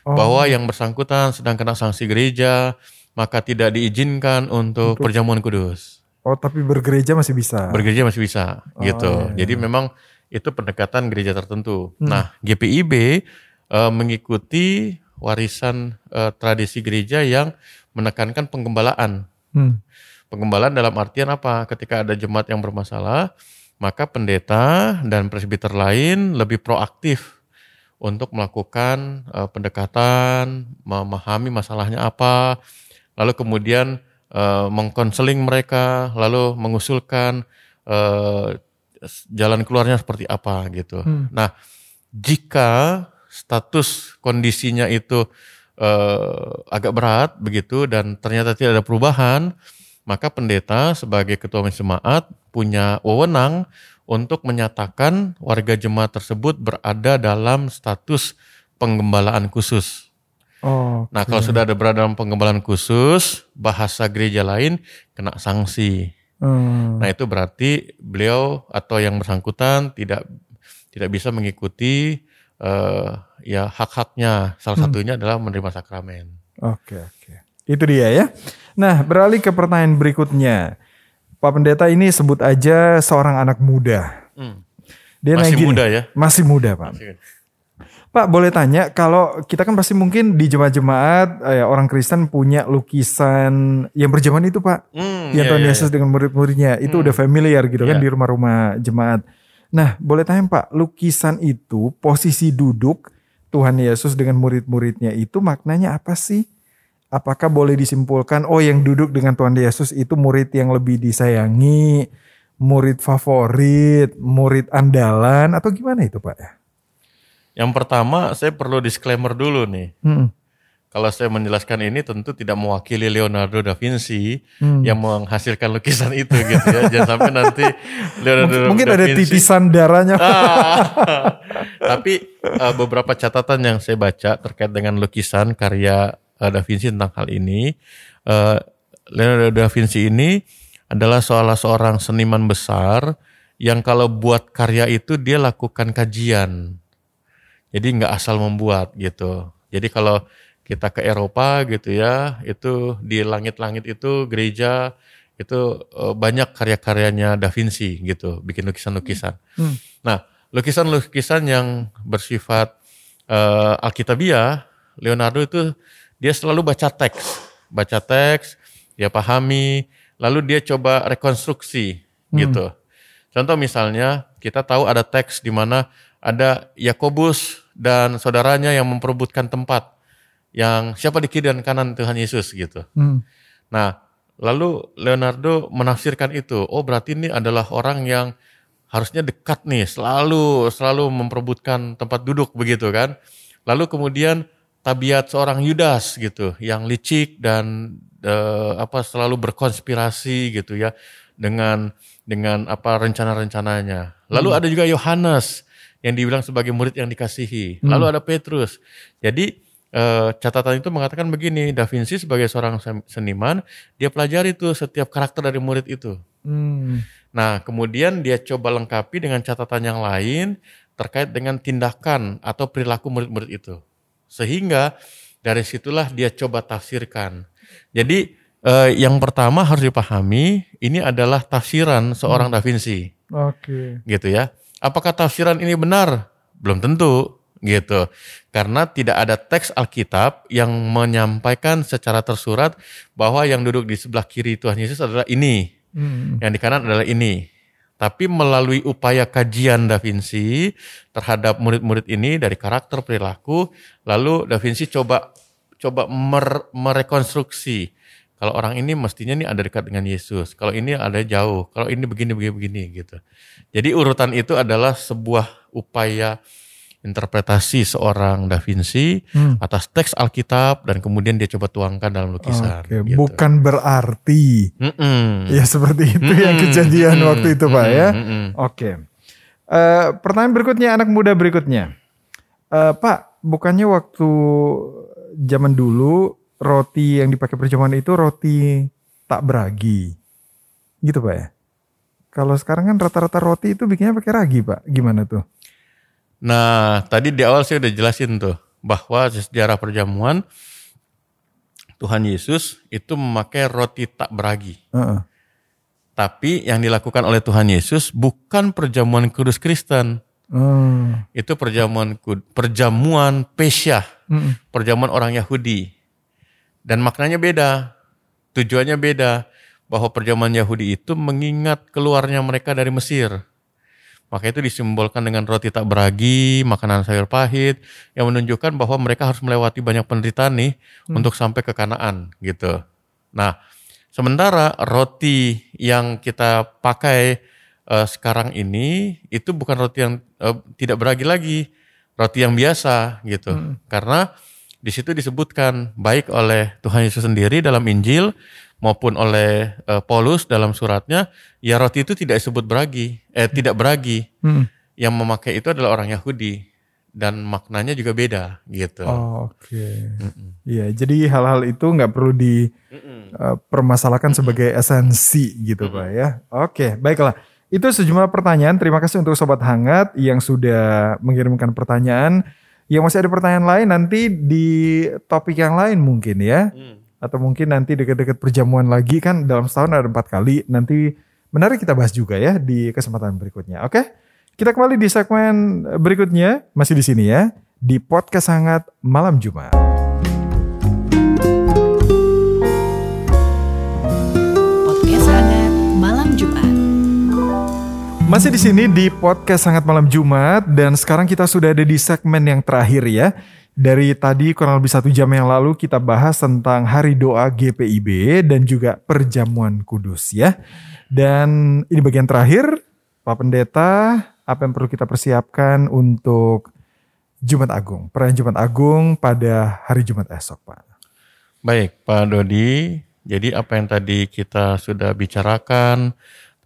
oh. bahwa yang bersangkutan sedang kena sanksi gereja, maka tidak diizinkan untuk, untuk perjamuan kudus. Oh, tapi bergereja masih bisa. Bergereja masih bisa, oh, gitu. Iya. Jadi memang itu pendekatan gereja tertentu. Hmm. Nah, G P I B e, mengikuti warisan e, tradisi gereja yang menekankan penggembalaan. Hmm. Penggembalaan dalam artian apa? Ketika ada jemaat yang bermasalah, maka pendeta dan presbiter lain lebih proaktif untuk melakukan uh, pendekatan, memahami masalahnya apa, lalu kemudian uh, mengkonseling mereka, lalu mengusulkan uh, jalan keluarnya seperti apa gitu. Hmm. Nah, jika status kondisinya itu uh, agak berat begitu dan ternyata tidak ada perubahan, maka pendeta sebagai ketua jemaat punya wewenang untuk menyatakan warga jemaat tersebut berada dalam status penggembalaan khusus. Oh, okay. Nah, kalau sudah ada berada dalam penggembalaan khusus, bahasa gereja lain kena sanksi. Hmm. Nah, itu berarti beliau atau yang bersangkutan tidak tidak bisa mengikuti uh, ya hak-haknya. Salah satunya hmm. adalah menerima sakramen. Oke, okay, oke. Okay. Itu dia ya. Nah, beralih ke pertanyaan berikutnya. Pak Pendeta, ini sebut aja seorang anak muda. Hmm. Dia masih muda nih, ya? Masih muda, Pak. Masih. Pak, boleh tanya, kalau kita kan pasti mungkin di jemaat-jemaat, eh, orang Kristen punya lukisan yang berjaman itu, Pak. Hmm, yang iya, Tuhan iya, Yesus iya. dengan murid-muridnya. Itu hmm. udah familiar gitu yeah. kan di rumah-rumah jemaat. Nah, boleh tanya Pak, lukisan itu posisi duduk Tuhan Yesus dengan murid-muridnya itu maknanya apa sih? Apakah boleh disimpulkan, oh yang duduk dengan Tuhan Yesus itu murid yang lebih disayangi, murid favorit, murid andalan, atau gimana itu Pak? Yang pertama saya perlu disclaimer dulu nih. Hmm. Kalau saya menjelaskan ini tentu tidak mewakili Leonardo da Vinci hmm. yang menghasilkan lukisan itu gitu ya. Jangan sampai nanti Leonardo mungkin da Vinci. Mungkin ada titisan darahnya. Ah, tapi uh, beberapa catatan yang saya baca terkait dengan lukisan karya Da Vinci tentang hal ini. uh, Leonardo da Vinci ini adalah salah seorang seniman besar yang kalau buat karya itu dia lakukan kajian, jadi gak asal membuat gitu. Jadi kalau kita ke Eropa gitu ya, itu di langit-langit itu gereja itu uh, banyak karya-karyanya Da Vinci gitu, bikin lukisan-lukisan. hmm. Nah, lukisan-lukisan yang bersifat uh, Alkitabiah, Leonardo itu dia selalu baca teks, baca teks, dia pahami, lalu dia coba rekonstruksi hmm. gitu. Contoh misalnya, kita tahu ada teks di mana ada Yakobus dan saudaranya yang memperebutkan tempat, yang siapa di kiri dan kanan Tuhan Yesus gitu. Hmm. Nah, lalu Leonardo menafsirkan itu, oh berarti ini adalah orang yang harusnya dekat nih, selalu selalu memperebutkan tempat duduk begitu kan. Lalu kemudian tabiat seorang Yudas gitu, yang licik dan e, apa selalu berkonspirasi gitu ya dengan dengan apa rencana-rencananya. Lalu hmm. ada juga Yohanes yang dibilang sebagai murid yang dikasihi. Hmm. Lalu ada Petrus. Jadi e, catatan itu mengatakan begini, Da Vinci sebagai seorang seniman, dia pelajari tuh setiap karakter dari murid itu. Hmm. Nah, kemudian dia coba lengkapi dengan catatan yang lain terkait dengan tindakan atau perilaku murid-murid itu. Sehingga dari situlah dia coba tafsirkan. Jadi eh, yang pertama harus dipahami, ini adalah tafsiran seorang hmm. Da Vinci. Oke. Okay. Gitu ya. Apakah tafsiran ini benar? Belum tentu gitu. Karena tidak ada teks Alkitab yang menyampaikan secara tersurat bahwa yang duduk di sebelah kiri Tuhan Yesus adalah ini. Hmm. Yang di kanan adalah ini. Tapi melalui upaya kajian Da Vinci terhadap murid-murid ini dari karakter perilaku, lalu Da Vinci coba coba mer, merekonstruksi. Kalau orang ini mestinya ini ada dekat dengan Yesus, kalau ini ada jauh, kalau ini begini begini begini gitu. Jadi urutan itu adalah sebuah upaya interpretasi seorang Da Vinci hmm. atas teks Alkitab dan kemudian dia coba tuangkan dalam lukisan. Okay. Gitu. Bukan berarti Mm-mm. ya seperti itu Mm-mm. yang kejadian Mm-mm. waktu itu Mm-mm. Pak ya. Oke, okay. Uh, pertanyaan berikutnya, anak muda berikutnya. Uh, Pak, bukannya waktu zaman dulu roti yang dipakai perjamuan itu roti tak beragi. Gitu Pak ya? Kalau sekarang kan rata-rata roti itu bikinnya pakai ragi Pak. Gimana tuh? Nah, tadi di awal saya udah jelasin tuh bahwa sejarah perjamuan Tuhan Yesus itu memakai roti tak beragi. Uh-uh. Tapi yang dilakukan oleh Tuhan Yesus bukan perjamuan kudus Kristen. Hmm. Itu perjamuan perjamuan Pesyah. Hmm. Perjamuan orang Yahudi. Dan maknanya beda. Tujuannya beda. Bahwa perjamuan Yahudi itu mengingat keluarnya mereka dari Mesir. Maka itu disimbolkan dengan roti tak beragi, makanan sayur pahit. Yang menunjukkan bahwa mereka harus melewati banyak penderitaan nih hmm. untuk sampai ke Kanaan gitu. Nah, sementara roti yang kita pakai uh, sekarang ini itu bukan roti yang uh, tidak beragi lagi, roti yang biasa gitu. Hmm. Karena di situ disebutkan baik oleh Tuhan Yesus sendiri dalam Injil maupun oleh uh, Paulus dalam suratnya, ya roti itu tidak disebut beragi, eh tidak beragi. Hmm. Yang memakai itu adalah orang Yahudi dan maknanya juga beda gitu. Oh, oke. Okay. Iya, jadi hal-hal itu nggak perlu di Uh, permasalahkan mm-hmm. sebagai esensi gitu mm-hmm. Pak ya. Oke, baiklah. Itu sejumlah pertanyaan. Terima kasih untuk Sobat Hangat yang sudah mengirimkan pertanyaan. Yang masih ada pertanyaan lain nanti di topik yang lain mungkin ya. Mm. Atau mungkin nanti dekat-dekat perjamuan lagi, kan dalam setahun ada empat kali. Nanti menarik kita bahas juga ya di kesempatan berikutnya. Oke. Kita kembali di segmen berikutnya, masih di sini ya, di Podcast Hangat Malam Jumat. Masih di sini di Podcast Hangat Malam Jumat, dan sekarang kita sudah ada di segmen yang terakhir ya. Dari tadi kurang lebih satu jam yang lalu kita bahas tentang Hari Doa G P I B dan juga Perjamuan Kudus ya. Dan ini bagian terakhir, Pak Pendeta, apa yang perlu kita persiapkan untuk Jumat Agung, perayaan Jumat Agung pada hari Jumat esok Pak? Baik Pak Dodi, jadi apa yang tadi kita sudah bicarakan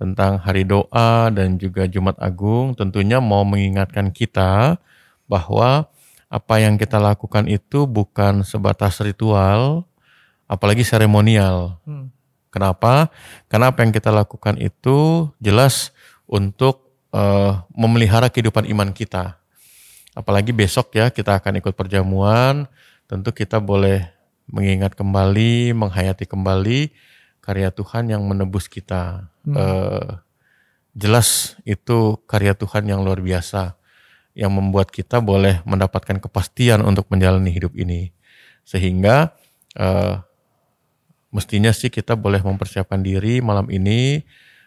tentang hari doa dan juga Jumat Agung, tentunya mau mengingatkan kita bahwa apa yang kita lakukan itu bukan sebatas ritual, apalagi seremonial. Hmm. Kenapa? Karena apa yang kita lakukan itu jelas untuk uh, memelihara kehidupan iman kita. Apalagi besok ya kita akan ikut perjamuan, tentu kita boleh mengingat kembali, menghayati kembali karya Tuhan yang menebus kita. Hmm. Eh, jelas itu karya Tuhan yang luar biasa, yang membuat kita boleh mendapatkan kepastian untuk menjalani hidup ini. Sehingga eh, mestinya sih kita boleh mempersiapkan diri malam ini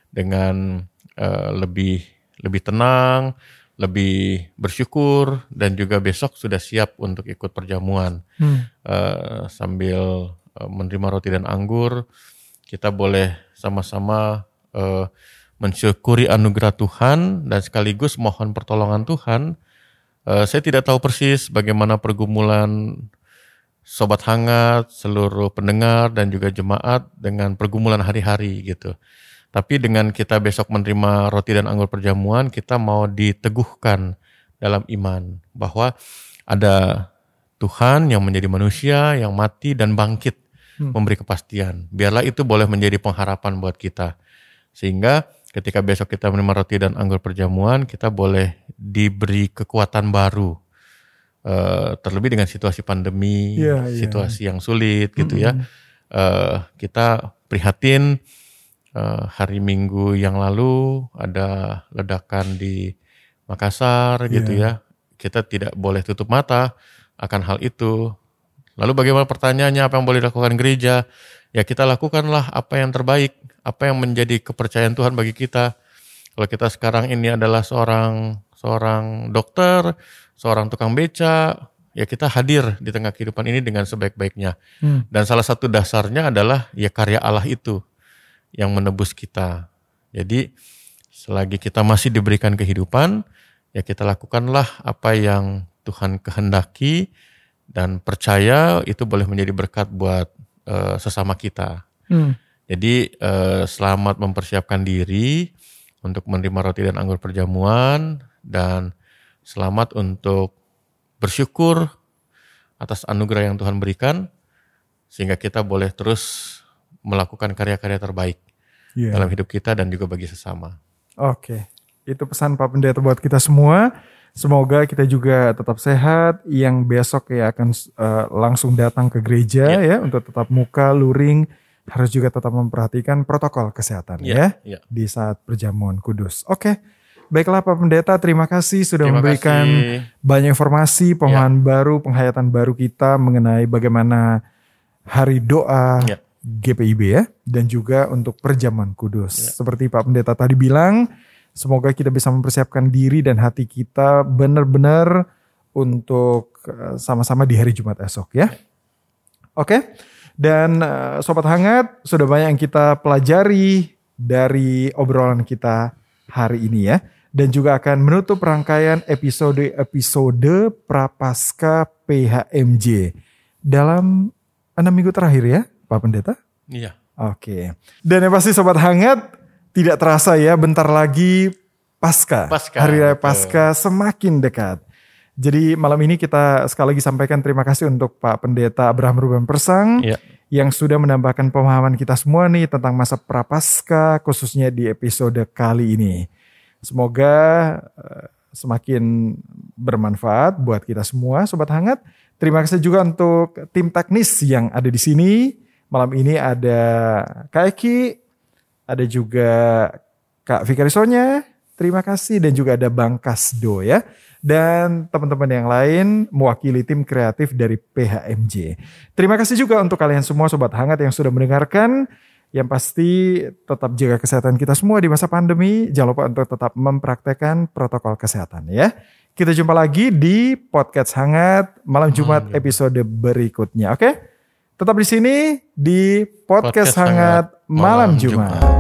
dengan eh, lebih lebih tenang, lebih bersyukur, dan juga besok sudah siap untuk ikut perjamuan. Hmm. Eh, sambil eh, menerima roti dan anggur, kita boleh sama-sama uh, mensyukuri anugerah Tuhan dan sekaligus mohon pertolongan Tuhan. Uh, saya tidak tahu persis bagaimana pergumulan Sobat Hangat, seluruh pendengar dan juga jemaat dengan pergumulan hari-hari gitu. Tapi dengan kita besok menerima roti dan anggur perjamuan, kita mau diteguhkan dalam iman bahwa ada Tuhan yang menjadi manusia, yang mati dan bangkit. Hmm. Memberi kepastian, biarlah itu boleh menjadi pengharapan buat kita, sehingga ketika besok kita menerima roti dan anggur perjamuan, kita boleh diberi kekuatan baru, uh, terlebih dengan situasi pandemi, yeah, situasi yeah. yang sulit gitu. Mm-hmm. Ya uh, kita prihatin, uh, hari Minggu yang lalu ada ledakan di Makassar yeah. gitu ya, kita tidak boleh tutup mata akan hal itu. Lalu bagaimana pertanyaannya, apa yang boleh dilakukan gereja? Ya kita lakukanlah apa yang terbaik, apa yang menjadi kepercayaan Tuhan bagi kita. Kalau kita sekarang ini adalah seorang seorang dokter, seorang tukang beca, ya kita hadir di tengah kehidupan ini dengan sebaik-baiknya. Hmm. Dan salah satu dasarnya adalah ya karya Allah itu yang menebus kita. Jadi selagi kita masih diberikan kehidupan, ya kita lakukanlah apa yang Tuhan kehendaki. Dan percaya itu boleh menjadi berkat buat uh, sesama kita. Hmm. Jadi uh, selamat mempersiapkan diri, untuk menerima roti dan anggur perjamuan, dan selamat untuk bersyukur atas anugerah yang Tuhan berikan sehingga kita boleh terus melakukan karya-karya terbaik yeah. dalam hidup kita dan juga bagi sesama. Oke, itu pesan Pak Pendeta buat kita semua. Semoga kita juga tetap sehat, yang besok ya akan uh, langsung datang ke gereja yeah. ya untuk tetap muka luring, harus juga tetap memperhatikan protokol kesehatan yeah. ya yeah. di saat perjamuan kudus. Oke, baiklah Pak Pendeta, terima kasih sudah terima memberikan kasih. banyak informasi, pemahaman yeah. baru, penghayatan baru kita mengenai bagaimana hari doa yeah. G P I B ya, dan juga untuk perjamuan kudus. Yeah. Seperti Pak Pendeta tadi bilang, semoga kita bisa mempersiapkan diri dan hati kita benar-benar untuk sama-sama di hari Jumat esok ya. Oke, okay? Dan Sobat Hangat, sudah banyak yang kita pelajari dari obrolan kita hari ini ya. Dan juga akan menutup rangkaian episode-episode Prapaskah P H M J dalam enam minggu terakhir ya Pak Pendeta? Iya. Oke, okay. Dan yang pasti Sobat Hangat, tidak terasa ya, bentar lagi Paskah, hari Raya Paskah semakin dekat. Jadi malam ini kita sekali lagi sampaikan terima kasih untuk Pak Pendeta Abraham Ruben Persang ya. yang sudah menambahkan pemahaman kita semua nih tentang masa Prapaskah, khususnya di episode kali ini. Semoga uh, semakin bermanfaat buat kita semua Sobat Hangat. Terima kasih juga untuk tim teknis yang ada di sini. Malam ini ada Kak Eki, ada juga Kak Fikarisonya, terima kasih, dan juga ada Bang Kasdo ya. Dan teman-teman yang lain mewakili tim kreatif dari P H M J. Terima kasih juga untuk kalian semua Sobat Hangat yang sudah mendengarkan. Yang pasti tetap jaga kesehatan kita semua di masa pandemi. Jangan lupa untuk tetap mempraktekkan protokol kesehatan ya. Kita jumpa lagi di Podcast Hangat malam Jumat episode berikutnya. Oke? Tetap di sini di Podcast, Podcast Hangat, Hangat malam Jumat. Jumat.